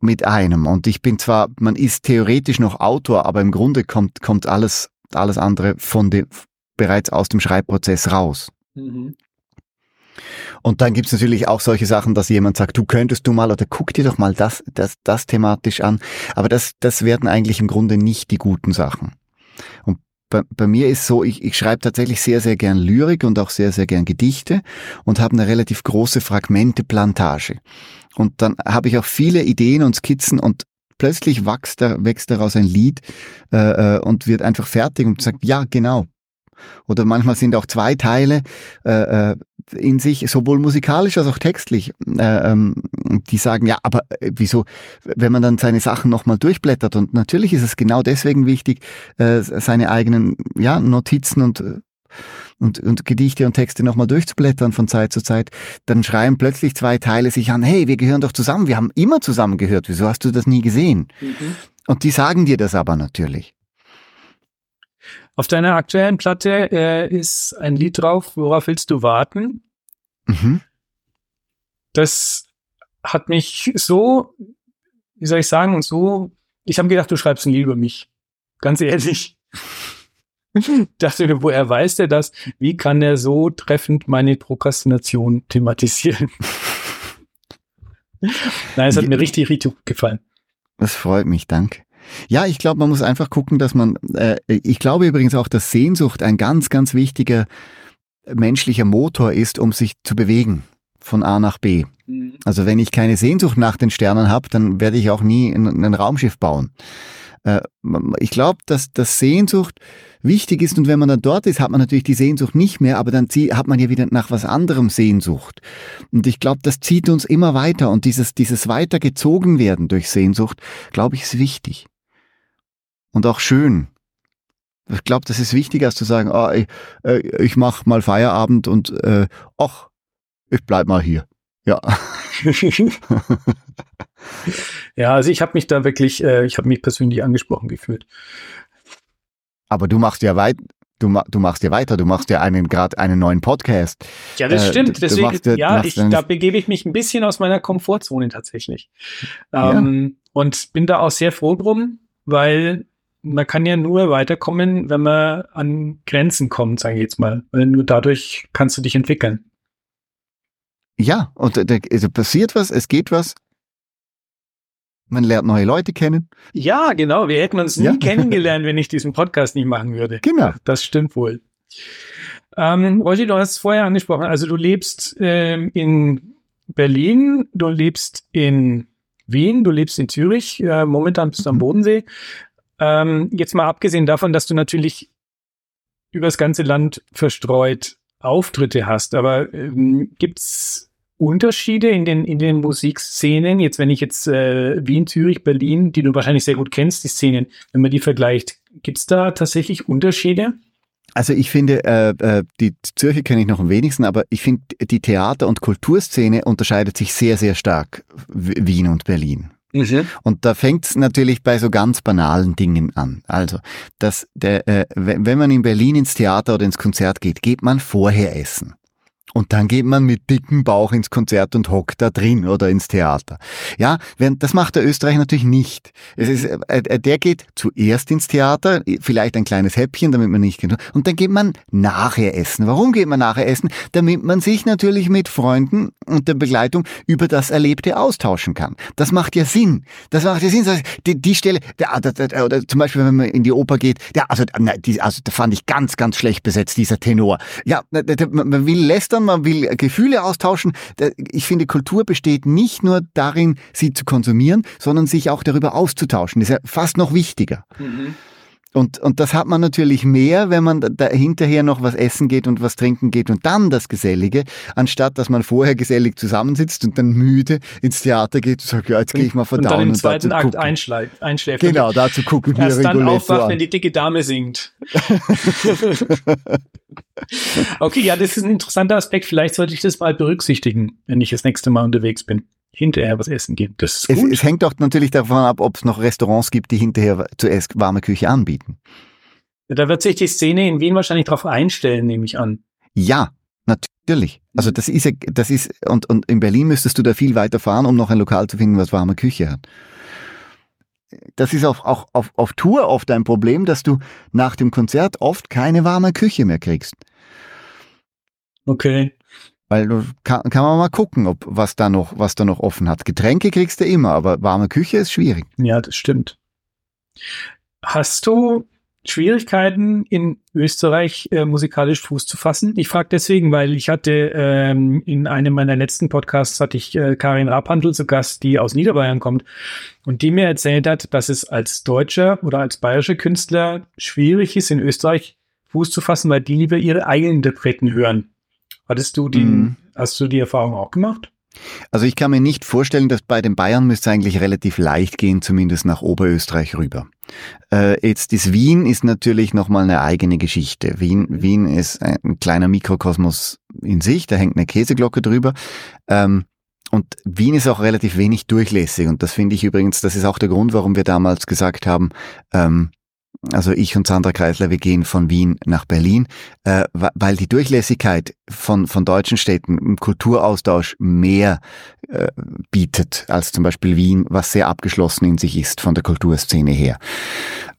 mit einem. Und ich bin zwar, man ist theoretisch noch Autor, aber im Grunde kommt, kommt alles, alles andere von dem, bereits aus dem Schreibprozess raus. Mhm. Und dann gibt's natürlich auch solche Sachen, dass jemand sagt, du könntest du mal oder guck dir doch mal das, das, das thematisch an. Aber das, das werden eigentlich im Grunde nicht die guten Sachen. Und bei, bei mir ist so, ich, ich schreibe tatsächlich sehr, sehr gern Lyrik und auch sehr, sehr gern Gedichte und habe eine relativ große Fragmente-Plantage. Und dann habe ich auch viele Ideen und Skizzen und plötzlich wächst, da, wächst daraus ein Lied äh, und wird einfach fertig und sagt, ja, genau. Oder manchmal sind auch zwei Teile äh, in sich, sowohl musikalisch als auch textlich, äh, ähm, die sagen, ja, aber wieso, wenn man dann seine Sachen nochmal durchblättert. Und natürlich ist es genau deswegen wichtig, äh, seine eigenen ja, Notizen und, und, und Gedichte und Texte nochmal durchzublättern von Zeit zu Zeit. Dann schreiben plötzlich zwei Teile sich an, hey, wir gehören doch zusammen, wir haben immer zusammen gehört, wieso hast du das nie gesehen? Mhm. Und die sagen dir das aber natürlich. Auf deiner aktuellen Platte äh, ist ein Lied drauf, Worauf willst du warten? Mhm. Das hat mich so, wie soll ich sagen, und so, ich habe gedacht, du schreibst ein Lied über mich. Ganz ehrlich. Dachte mir, woher weiß der das? Wie kann er so treffend meine Prokrastination thematisieren? Nein, es hat ja. mir richtig, richtig gut gefallen. Das freut mich, danke. Ja, ich glaube, man muss einfach gucken, dass man, äh, ich glaube übrigens auch, dass Sehnsucht ein ganz, ganz wichtiger menschlicher Motor ist, um sich zu bewegen von A nach B. Also wenn ich keine Sehnsucht nach den Sternen habe, dann werde ich auch nie ein, ein Raumschiff bauen. Äh, ich glaube, dass, dass Sehnsucht wichtig ist und wenn man dann dort ist, hat man natürlich die Sehnsucht nicht mehr, aber dann zieht, hat man ja wieder nach was anderem Sehnsucht. Und ich glaube, das zieht uns immer weiter und dieses, dieses weitergezogen werden durch Sehnsucht, glaube ich, ist wichtig. Und auch schön. Ich glaube, das ist wichtiger, als zu sagen, oh, ich, äh, ich mache mal Feierabend und äh, ach, ich bleib mal hier. Ja. Ja, also ich habe mich da wirklich, äh, ich habe mich persönlich angesprochen gefühlt. Aber du machst ja weit, du, du machst ja weiter, du machst ja einen gerade einen neuen Podcast. Ja, das äh, stimmt. Deswegen, machst, ja, ich, da begebe ich mich ein bisschen aus meiner Komfortzone tatsächlich. Ähm, ja. Und bin da auch sehr froh drum, weil man kann ja nur weiterkommen, wenn man an Grenzen kommt, sage ich jetzt mal. Weil nur dadurch kannst du dich entwickeln. Ja, und da also passiert was, es geht was. Man lernt neue Leute kennen. Ja, genau. Wir hätten uns nie ja. kennengelernt, wenn ich diesen Podcast nicht machen würde. Genau. Das stimmt wohl. Ähm, Roger, du hast es vorher angesprochen. Also du lebst ähm, in Berlin, du lebst in Wien, du lebst in Zürich. Äh, momentan bist du am Bodensee. Ähm, jetzt mal abgesehen davon, dass du natürlich über das ganze Land verstreut Auftritte hast, aber ähm, gibt's Unterschiede in den in den Musikszenen? Jetzt, wenn ich jetzt äh, Wien, Zürich, Berlin, die du wahrscheinlich sehr gut kennst, die Szenen, wenn man die vergleicht, gibt's da tatsächlich Unterschiede? Also ich finde, äh, die Zürcher kenne ich noch am wenigsten, aber ich finde, die Theater- und Kulturszene unterscheidet sich sehr, sehr stark, Wien und Berlin. Mhm. Und da fängt es natürlich bei so ganz banalen Dingen an. Also, dass der, äh, wenn man in Berlin ins Theater oder ins Konzert geht, geht man vorher essen. Und dann geht man mit dickem Bauch ins Konzert und hockt da drin oder ins Theater. Ja, das macht der Österreicher natürlich nicht. Es ist, der geht zuerst ins Theater, vielleicht ein kleines Häppchen, damit man nicht genug. Und dann geht man nachher essen. Warum geht man nachher essen? Damit man sich natürlich mit Freunden und der Begleitung über das Erlebte austauschen kann. Das macht ja Sinn. Das macht ja Sinn. Die, die Stelle, der, oder zum Beispiel, wenn man in die Oper geht, der, also, also da fand ich ganz, ganz schlecht besetzt, dieser Tenor. Ja, man will lästern, man will Gefühle austauschen. Ich finde, Kultur besteht nicht nur darin, sie zu konsumieren, sondern sich auch darüber auszutauschen. Das ist ja fast noch wichtiger. Mhm. Und, und das hat man natürlich mehr, wenn man da hinterher noch was essen geht und was trinken geht und dann das Gesellige, anstatt dass man vorher gesellig zusammensitzt und dann müde ins Theater geht und sagt, ja, jetzt gehe ich mal verdauen. Und dann im zweiten Akt einschläft. Genau, dazu gucken wir Erst dann aufwacht, wenn die dicke Dame singt. Okay, ja, das ist ein interessanter Aspekt. Vielleicht sollte ich das mal berücksichtigen, wenn ich das nächste Mal unterwegs bin. Hinterher was essen gehen. Das ist gut. Es, es hängt doch natürlich davon ab, ob es noch Restaurants gibt, die hinterher zuerst warme Küche anbieten. Ja, da wird sich die Szene in Wien wahrscheinlich drauf einstellen, nehme ich an. Ja, natürlich. Also das ist ja, das ist, und, und in Berlin müsstest du da viel weiter fahren, um noch ein Lokal zu finden, was warme Küche hat. Das ist auch, auch auf, auf Tour oft ein Problem, dass du nach dem Konzert oft keine warme Küche mehr kriegst. Okay. Weil du kann, kann man mal gucken, ob was da noch, was da noch offen hat. Getränke kriegst du immer, aber warme Küche ist schwierig. Ja, das stimmt. Hast du Schwierigkeiten, in Österreich äh, musikalisch Fuß zu fassen? Ich frage deswegen, weil ich hatte ähm, in einem meiner letzten Podcasts hatte ich äh, Karin Rapphandl zu Gast, die aus Niederbayern kommt und die mir erzählt hat, dass es als deutscher oder als bayerischer Künstler schwierig ist, in Österreich Fuß zu fassen, weil die lieber ihre eigenen Interpreten hören. Hattest du die, mhm. Hast du die Erfahrung auch gemacht? Also ich kann mir nicht vorstellen, dass bei den Bayern müsste es eigentlich relativ leicht gehen, zumindest nach Oberösterreich rüber. Äh, jetzt ist Wien ist natürlich nochmal eine eigene Geschichte. Wien, Wien ist ein kleiner Mikrokosmos in sich, da hängt eine Käseglocke drüber. Ähm, und Wien ist auch relativ wenig durchlässig. Und das finde ich übrigens, das ist auch der Grund, warum wir damals gesagt haben, ähm, also ich und Sandra Kreisler, wir gehen von Wien nach Berlin, äh, weil die Durchlässigkeit von von deutschen Städten im Kulturaustausch mehr äh, bietet als zum Beispiel Wien, was sehr abgeschlossen in sich ist von der Kulturszene her.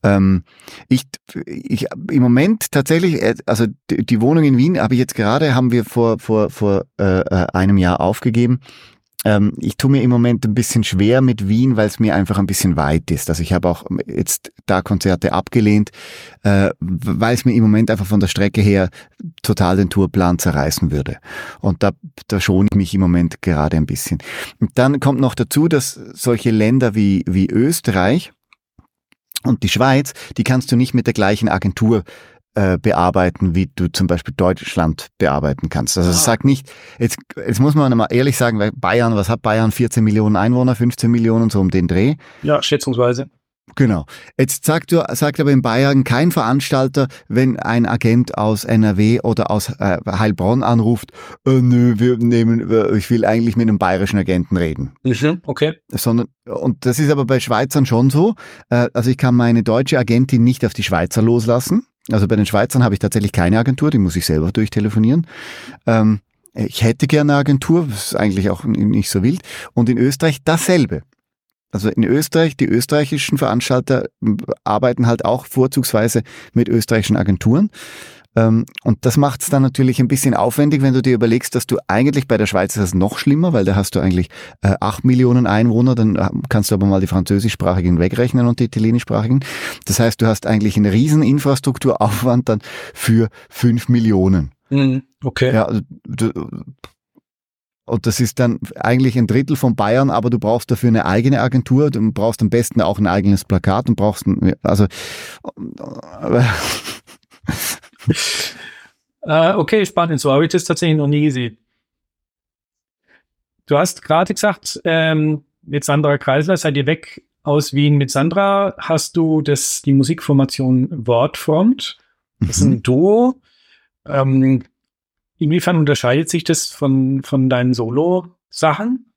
Ähm, ich, ich im Moment tatsächlich, also die Wohnung in Wien habe ich jetzt gerade, haben wir vor vor vor äh, einem Jahr aufgegeben. Ich tue mir im Moment ein bisschen schwer mit Wien, weil es mir einfach ein bisschen weit ist. Also ich habe auch jetzt da Konzerte abgelehnt, weil es mir im Moment einfach von der Strecke her total den Tourplan zerreißen würde. Und da, da schone ich mich im Moment gerade ein bisschen. Und dann kommt noch dazu, dass solche Länder wie, wie Österreich und die Schweiz, die kannst du nicht mit der gleichen Agentur bearbeiten, wie du zum Beispiel Deutschland bearbeiten kannst. Also es sagt nicht, jetzt, jetzt muss man mal ehrlich sagen, weil Bayern, was hat Bayern? vierzehn Millionen Einwohner, fünfzehn Millionen, so um den Dreh. Ja, schätzungsweise. Genau. Jetzt sagt, du, sagt aber in Bayern kein Veranstalter, wenn ein Agent aus N R W oder aus äh, Heilbronn anruft, äh, nö, wir nehmen, äh, ich will eigentlich mit einem bayerischen Agenten reden. Mhm, okay. Sondern, und das ist aber bei Schweizern schon so. Äh, also ich kann meine deutsche Agentin nicht auf die Schweizer loslassen. Also bei den Schweizern habe ich tatsächlich keine Agentur, die muss ich selber durchtelefonieren. Ähm, ich hätte gerne eine Agentur, das ist eigentlich auch nicht so wild. Und in Österreich dasselbe. Also in Österreich, die österreichischen Veranstalter arbeiten halt auch vorzugsweise mit österreichischen Agenturen. Ähm, und das macht es dann natürlich ein bisschen aufwendig, wenn du dir überlegst, dass du eigentlich bei der Schweiz ist das noch schlimmer, weil da hast du eigentlich äh, acht Millionen Einwohner, dann kannst du aber mal die französischsprachigen wegrechnen und die italienischsprachigen. Das heißt, du hast eigentlich einen riesen Infrastrukturaufwand dann für fünf Millionen. Okay. Ja, du, und das ist dann eigentlich ein Drittel von Bayern, aber du brauchst dafür eine eigene Agentur, du brauchst am besten auch ein eigenes Plakat und brauchst, ein, also, äh, äh, okay, spannend. So habe ich das tatsächlich noch nie gesehen. Du hast gerade gesagt, ähm, mit Sandra Kreisler seid ihr weg aus Wien. Mit Sandra hast du das, die Musikformation Wortformt. Das ist ein Duo. Ähm, inwiefern unterscheidet sich das von, von deinen Solo-Sachen?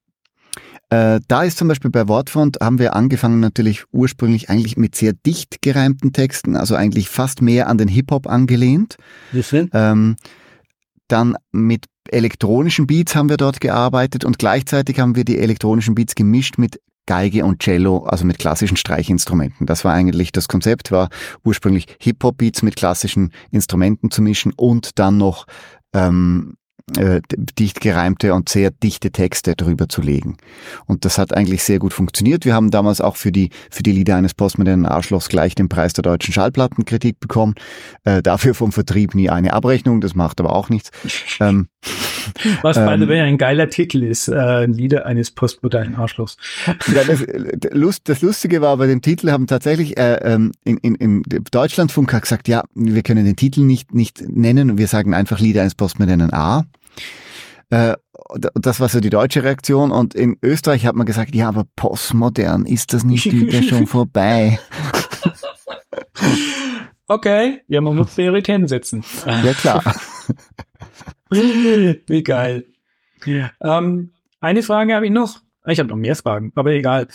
Äh, da ist zum Beispiel bei Wortformt haben wir angefangen natürlich ursprünglich eigentlich mit sehr dicht gereimten Texten, also eigentlich fast mehr an den Hip-Hop angelehnt. Ähm, dann mit elektronischen Beats haben wir dort gearbeitet und gleichzeitig haben wir die elektronischen Beats gemischt mit Geige und Cello, also mit klassischen Streichinstrumenten. Das war eigentlich, das Konzept war ursprünglich Hip-Hop-Beats mit klassischen Instrumenten zu mischen und dann noch ähm, äh, dicht gereimte und sehr dichte Texte drüber zu legen. Und das hat eigentlich sehr gut funktioniert. Wir haben damals auch für die für die Lieder eines postmodernen Arschlocks gleich den Preis der deutschen Schallplattenkritik bekommen. Äh, dafür vom Vertrieb nie eine Abrechnung, das macht aber auch nichts. Ähm, Was, by the way, ein geiler Titel ist, äh, Lieder eines postmodernen Arschlocks. Ja, das, Lust, das Lustige war, bei dem Titel haben tatsächlich äh, ähm, in, in, in Deutschlandfunk hat gesagt, ja, wir können den Titel nicht, nicht nennen, wir sagen einfach Lieder eines postmodernen A. Äh, das war so die deutsche Reaktion und in Österreich hat man gesagt, ja, aber postmodern, ist das nicht wieder schon vorbei? Okay, ja, man muss Prioritäten setzen. Ja, klar. Wie geil. Yeah. Ähm, eine Frage habe ich noch. Ich habe noch mehr Fragen, aber egal.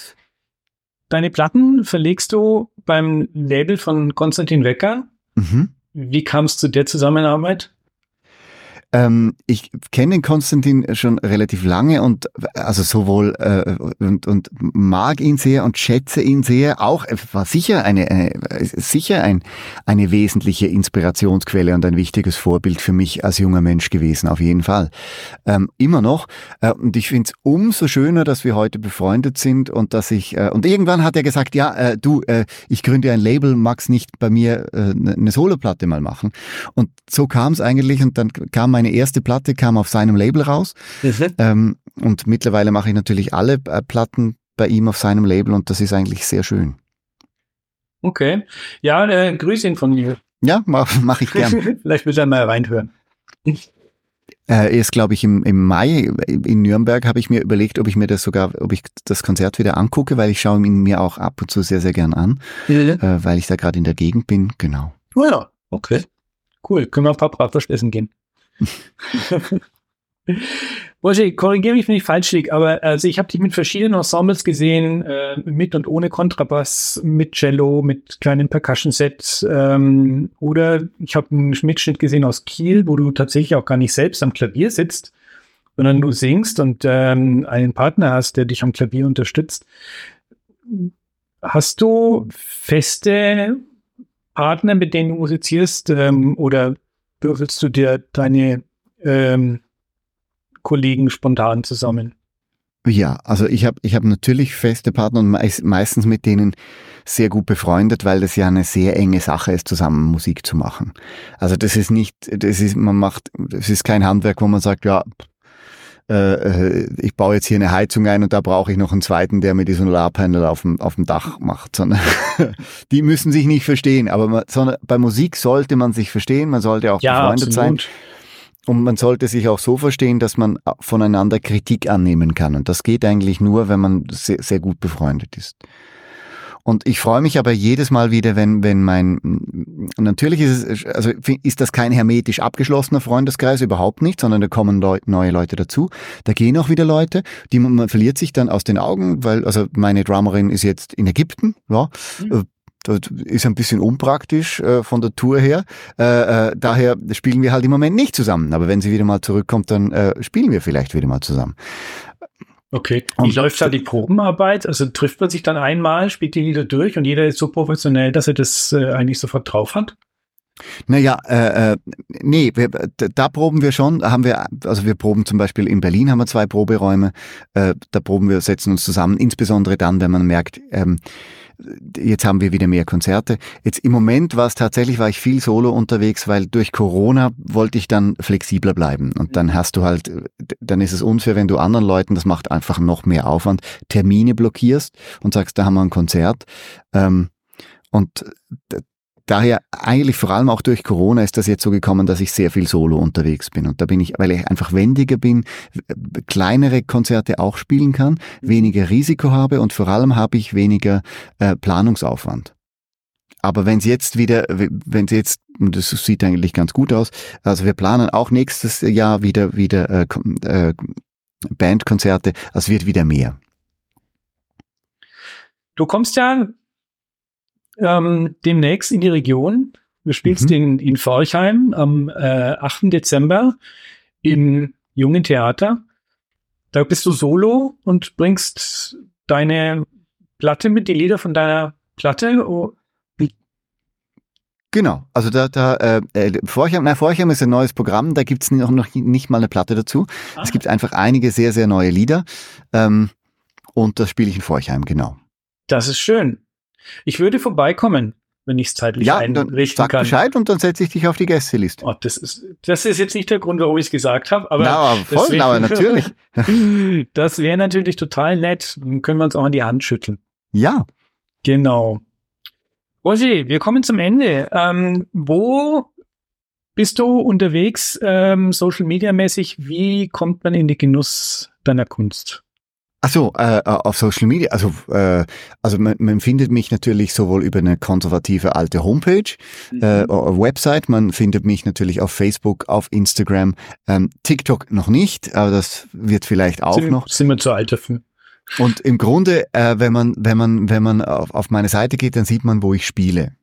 Deine Platten verlegst du beim Label von Konstantin Wecker. Mhm. Wie kam es zu der Zusammenarbeit? Ähm, ich kenne den Konstantin schon relativ lange und also sowohl äh, und, und mag ihn sehr und schätze ihn sehr. Auch war sicher eine, eine sicher ein eine wesentliche Inspirationsquelle und ein wichtiges Vorbild für mich als junger Mensch gewesen, auf jeden Fall. Ähm, immer noch. Äh, und ich finde es umso schöner, dass wir heute befreundet sind und dass ich äh, und irgendwann hat er gesagt, ja, äh, du, äh, ich gründe ein Label, magst nicht bei mir äh, eine Soloplatte mal machen. Und so kam es eigentlich und dann kam mein Meine erste Platte kam auf seinem Label raus ähm, und mittlerweile mache ich natürlich alle äh, Platten bei ihm auf seinem Label und das ist eigentlich sehr schön. Okay, ja, äh, grüß ihn von mir. Ja, mache mach ich gern. Vielleicht will er mal reinhören. Äh, erst glaube ich im, im Mai in Nürnberg habe ich mir überlegt, ob ich mir das sogar, ob ich das Konzert wieder angucke, weil ich schaue ihn mir auch ab und zu sehr, sehr gern an, äh, weil ich da gerade in der Gegend bin, genau. Oh ja, okay, cool, können wir ein paar Bratwurst essen gehen. Roger, korrigiere mich, wenn ich falsch liege, aber also ich habe dich mit verschiedenen Ensembles gesehen, äh, mit und ohne Kontrabass, mit Cello, mit kleinen Percussion-Sets ähm, oder ich habe einen Mitschnitt gesehen aus Kiel, wo du tatsächlich auch gar nicht selbst am Klavier sitzt, sondern du singst und ähm, einen Partner hast, der dich am Klavier unterstützt. Hast du feste Partner, mit denen du musizierst ähm, oder würfelst du dir deine ähm, Kollegen spontan zusammen? Ja, also ich habe ich hab natürlich feste Partner und me- meistens mit denen sehr gut befreundet, weil das ja eine sehr enge Sache ist, zusammen Musik zu machen. Also das ist nicht, das ist, man macht, das ist kein Handwerk, wo man sagt, ja, äh, ich baue jetzt hier eine Heizung ein und da brauche ich noch einen zweiten, der mir die Solarpanel auf dem, auf dem Dach macht, sondern die müssen sich nicht verstehen, aber man, sondern bei Musik sollte man sich verstehen, man sollte auch ja, befreundet absolut. sein. Und man sollte sich auch so verstehen, dass man voneinander Kritik annehmen kann. Und das geht eigentlich nur, wenn man sehr, sehr gut befreundet ist. Und ich freue mich aber jedes Mal wieder, wenn, wenn mein, natürlich ist es, also ist das kein hermetisch abgeschlossener Freundeskreis, überhaupt nicht, sondern da kommen Leute, neue Leute dazu. Da gehen auch wieder Leute, die man verliert sich dann aus den Augen, weil, also meine Drummerin ist jetzt in Ägypten, ja. Mhm. Das ist ein bisschen unpraktisch äh, von der Tour her. Äh, äh, daher spielen wir halt im Moment nicht zusammen. Aber wenn sie wieder mal zurückkommt, dann äh, spielen wir vielleicht wieder mal zusammen. Okay. Wie und läuft da die Probenarbeit? Also trifft man sich dann einmal, spielt die Lieder durch und jeder ist so professionell, dass er das äh, eigentlich sofort drauf hat? Naja, äh, nee, wir, da proben wir schon, haben wir, also wir proben zum Beispiel in Berlin haben wir zwei Proberäume, äh, da proben wir, setzen uns zusammen, insbesondere dann, wenn man merkt, ähm, jetzt haben wir wieder mehr Konzerte. Jetzt im Moment war es tatsächlich, war ich viel solo unterwegs, weil durch Corona wollte ich dann flexibler bleiben. Und dann hast du halt, dann ist es unfair, wenn du anderen Leuten, das macht einfach noch mehr Aufwand, Termine blockierst und sagst, da haben wir ein Konzert. Ähm, und daher eigentlich vor allem auch durch Corona ist das jetzt so gekommen, dass ich sehr viel solo unterwegs bin. Und da bin ich, weil ich einfach wendiger bin, kleinere Konzerte auch spielen kann, weniger Risiko habe und vor allem habe ich weniger äh, Planungsaufwand. Aber wenn es jetzt wieder, wenn es jetzt, das sieht eigentlich ganz gut aus, also wir planen auch nächstes Jahr wieder, wieder äh, äh, Bandkonzerte, es wird wieder mehr. Du kommst ja ähm, demnächst in die Region. Du spielst mhm. in, in Forchheim am äh, achten Dezember im Jungen Theater. Da bist du solo und bringst deine Platte mit, die Lieder von deiner Platte. Oh. Genau, also da, da äh, Forchheim, nein, Forchheim ist ein neues Programm, da gibt's noch, noch nicht mal eine Platte dazu. Ah. Es gibt einfach einige sehr, sehr neue Lieder ähm, und das spiele ich in Forchheim, genau. Das ist schön. Ich würde vorbeikommen, wenn ich es zeitlich ja, einrichten dann sag kann. Bescheid und dann setze ich dich auf die Gästeliste. Oh, das ist, das ist jetzt nicht der Grund, warum ich es gesagt habe, aber, na, aber, voll, wär, aber natürlich. Das wäre natürlich total nett. Dann können wir uns auch an die Hand schütteln. Ja. Genau. Roger, wir kommen zum Ende. Ähm, wo bist du unterwegs, ähm, Social Media mäßig? Wie kommt man in den Genuss deiner Kunst? Ach so, äh, auf Social Media. Also, äh, also man, man findet mich natürlich sowohl über eine konservative alte Homepage, mhm. äh, Website. Man findet mich natürlich auf Facebook, auf Instagram, ähm, TikTok noch nicht, aber das wird vielleicht auch sind, noch. Sind wir zu alt dafür? Und im Grunde, äh, wenn man, wenn man, wenn man auf, auf meine Seite geht, dann sieht man, wo ich spiele.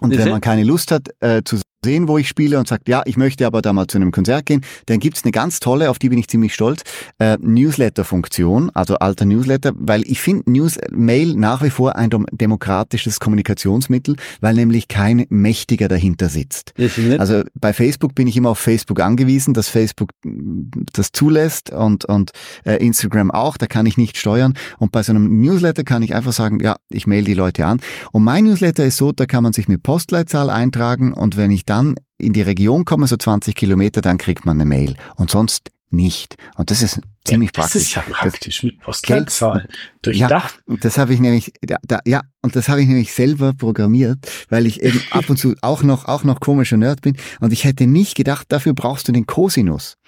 Und Ist wenn man keine Lust hat, äh, zu sehen, wo ich spiele und sagt, ja, ich möchte aber da mal zu einem Konzert gehen, dann gibt's eine ganz tolle, auf die bin ich ziemlich stolz, äh, Newsletter-Funktion, also alter Newsletter, weil ich finde News Mail nach wie vor ein demokratisches Kommunikationsmittel, weil nämlich kein Mächtiger dahinter sitzt. Also bei Facebook bin ich immer auf Facebook angewiesen, dass Facebook das zulässt und, und äh, Instagram auch, da kann ich nicht steuern. Und bei so einem Newsletter kann ich einfach sagen, ja, ich mail die Leute an. Und mein Newsletter ist so, da kann man sich mit Postleitzahl eintragen und wenn ich dann in die Region komme, so zwanzig Kilometer, dann kriegt man eine Mail und sonst nicht. Und das ist ziemlich ja, das praktisch. Das ist ja praktisch mit Postleitzahl durchdacht. Ja, das habe ich nämlich, ja, da, ja, und das habe ich nämlich selber programmiert, weil ich eben ab und zu auch noch, auch noch komischer Nerd bin und ich hätte nicht gedacht, dafür brauchst du den Cosinus.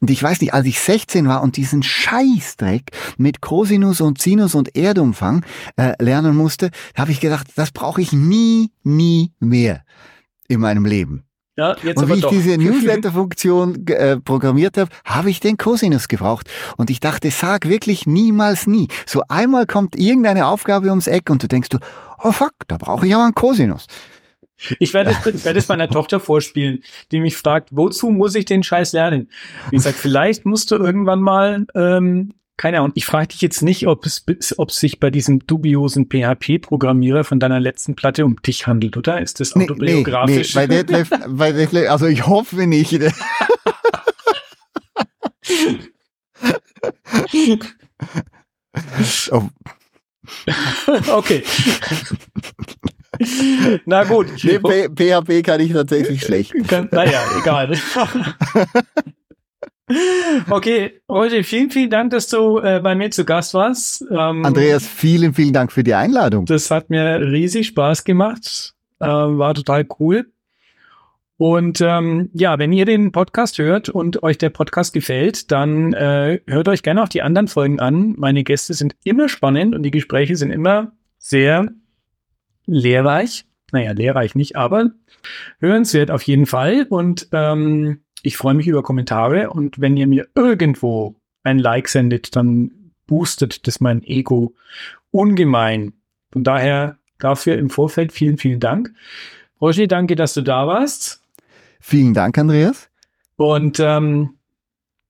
Und ich weiß nicht, als ich sechzehn war und diesen Scheißdreck mit Cosinus und Sinus und Erdumfang äh, lernen musste, habe ich gedacht, das brauche ich nie, nie mehr in meinem Leben. Ja, jetzt und aber wie ich doch. diese Newsletter-Funktion äh, programmiert habe, habe ich den Cosinus gebraucht. Und ich dachte, sag wirklich niemals nie. So einmal kommt irgendeine Aufgabe ums Eck und du denkst du, oh fuck, da brauche ich aber einen Cosinus. Ich werde es, werde es meiner Tochter vorspielen, die mich fragt, wozu muss ich den Scheiß lernen? Ich sage, vielleicht musst du irgendwann mal, ähm, keine Ahnung, ich frage dich jetzt nicht, ob es, ob es sich bei diesem dubiosen P H P-Programmierer von deiner letzten Platte um dich handelt, oder? Ist das nee, autobiografisch? Nee, nee. Bei Detlef, bei Detlef, also ich hoffe nicht. oh. Okay. Na gut. Nee, P H P kann ich tatsächlich schlecht. Naja, egal. Okay, Roger, vielen, vielen Dank, dass du äh, bei mir zu Gast warst. Ähm, Andreas, vielen, vielen Dank für die Einladung. Das hat mir riesig Spaß gemacht, äh, war total cool. Und ähm, ja, wenn ihr den Podcast hört und euch der Podcast gefällt, dann äh, hört euch gerne auch die anderen Folgen an. Meine Gäste sind immer spannend und die Gespräche sind immer sehr lehrreich. Naja, lehrreich nicht, aber hörenswert auf jeden Fall. Und ähm, ich freue mich über Kommentare und wenn ihr mir irgendwo ein Like sendet, dann boostet das mein Ego ungemein. Von daher dafür im Vorfeld vielen, vielen Dank. Roger, danke, dass du da warst. Vielen Dank, Andreas. Und ähm,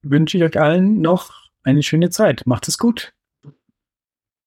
wünsche ich euch allen noch eine schöne Zeit. Macht es gut.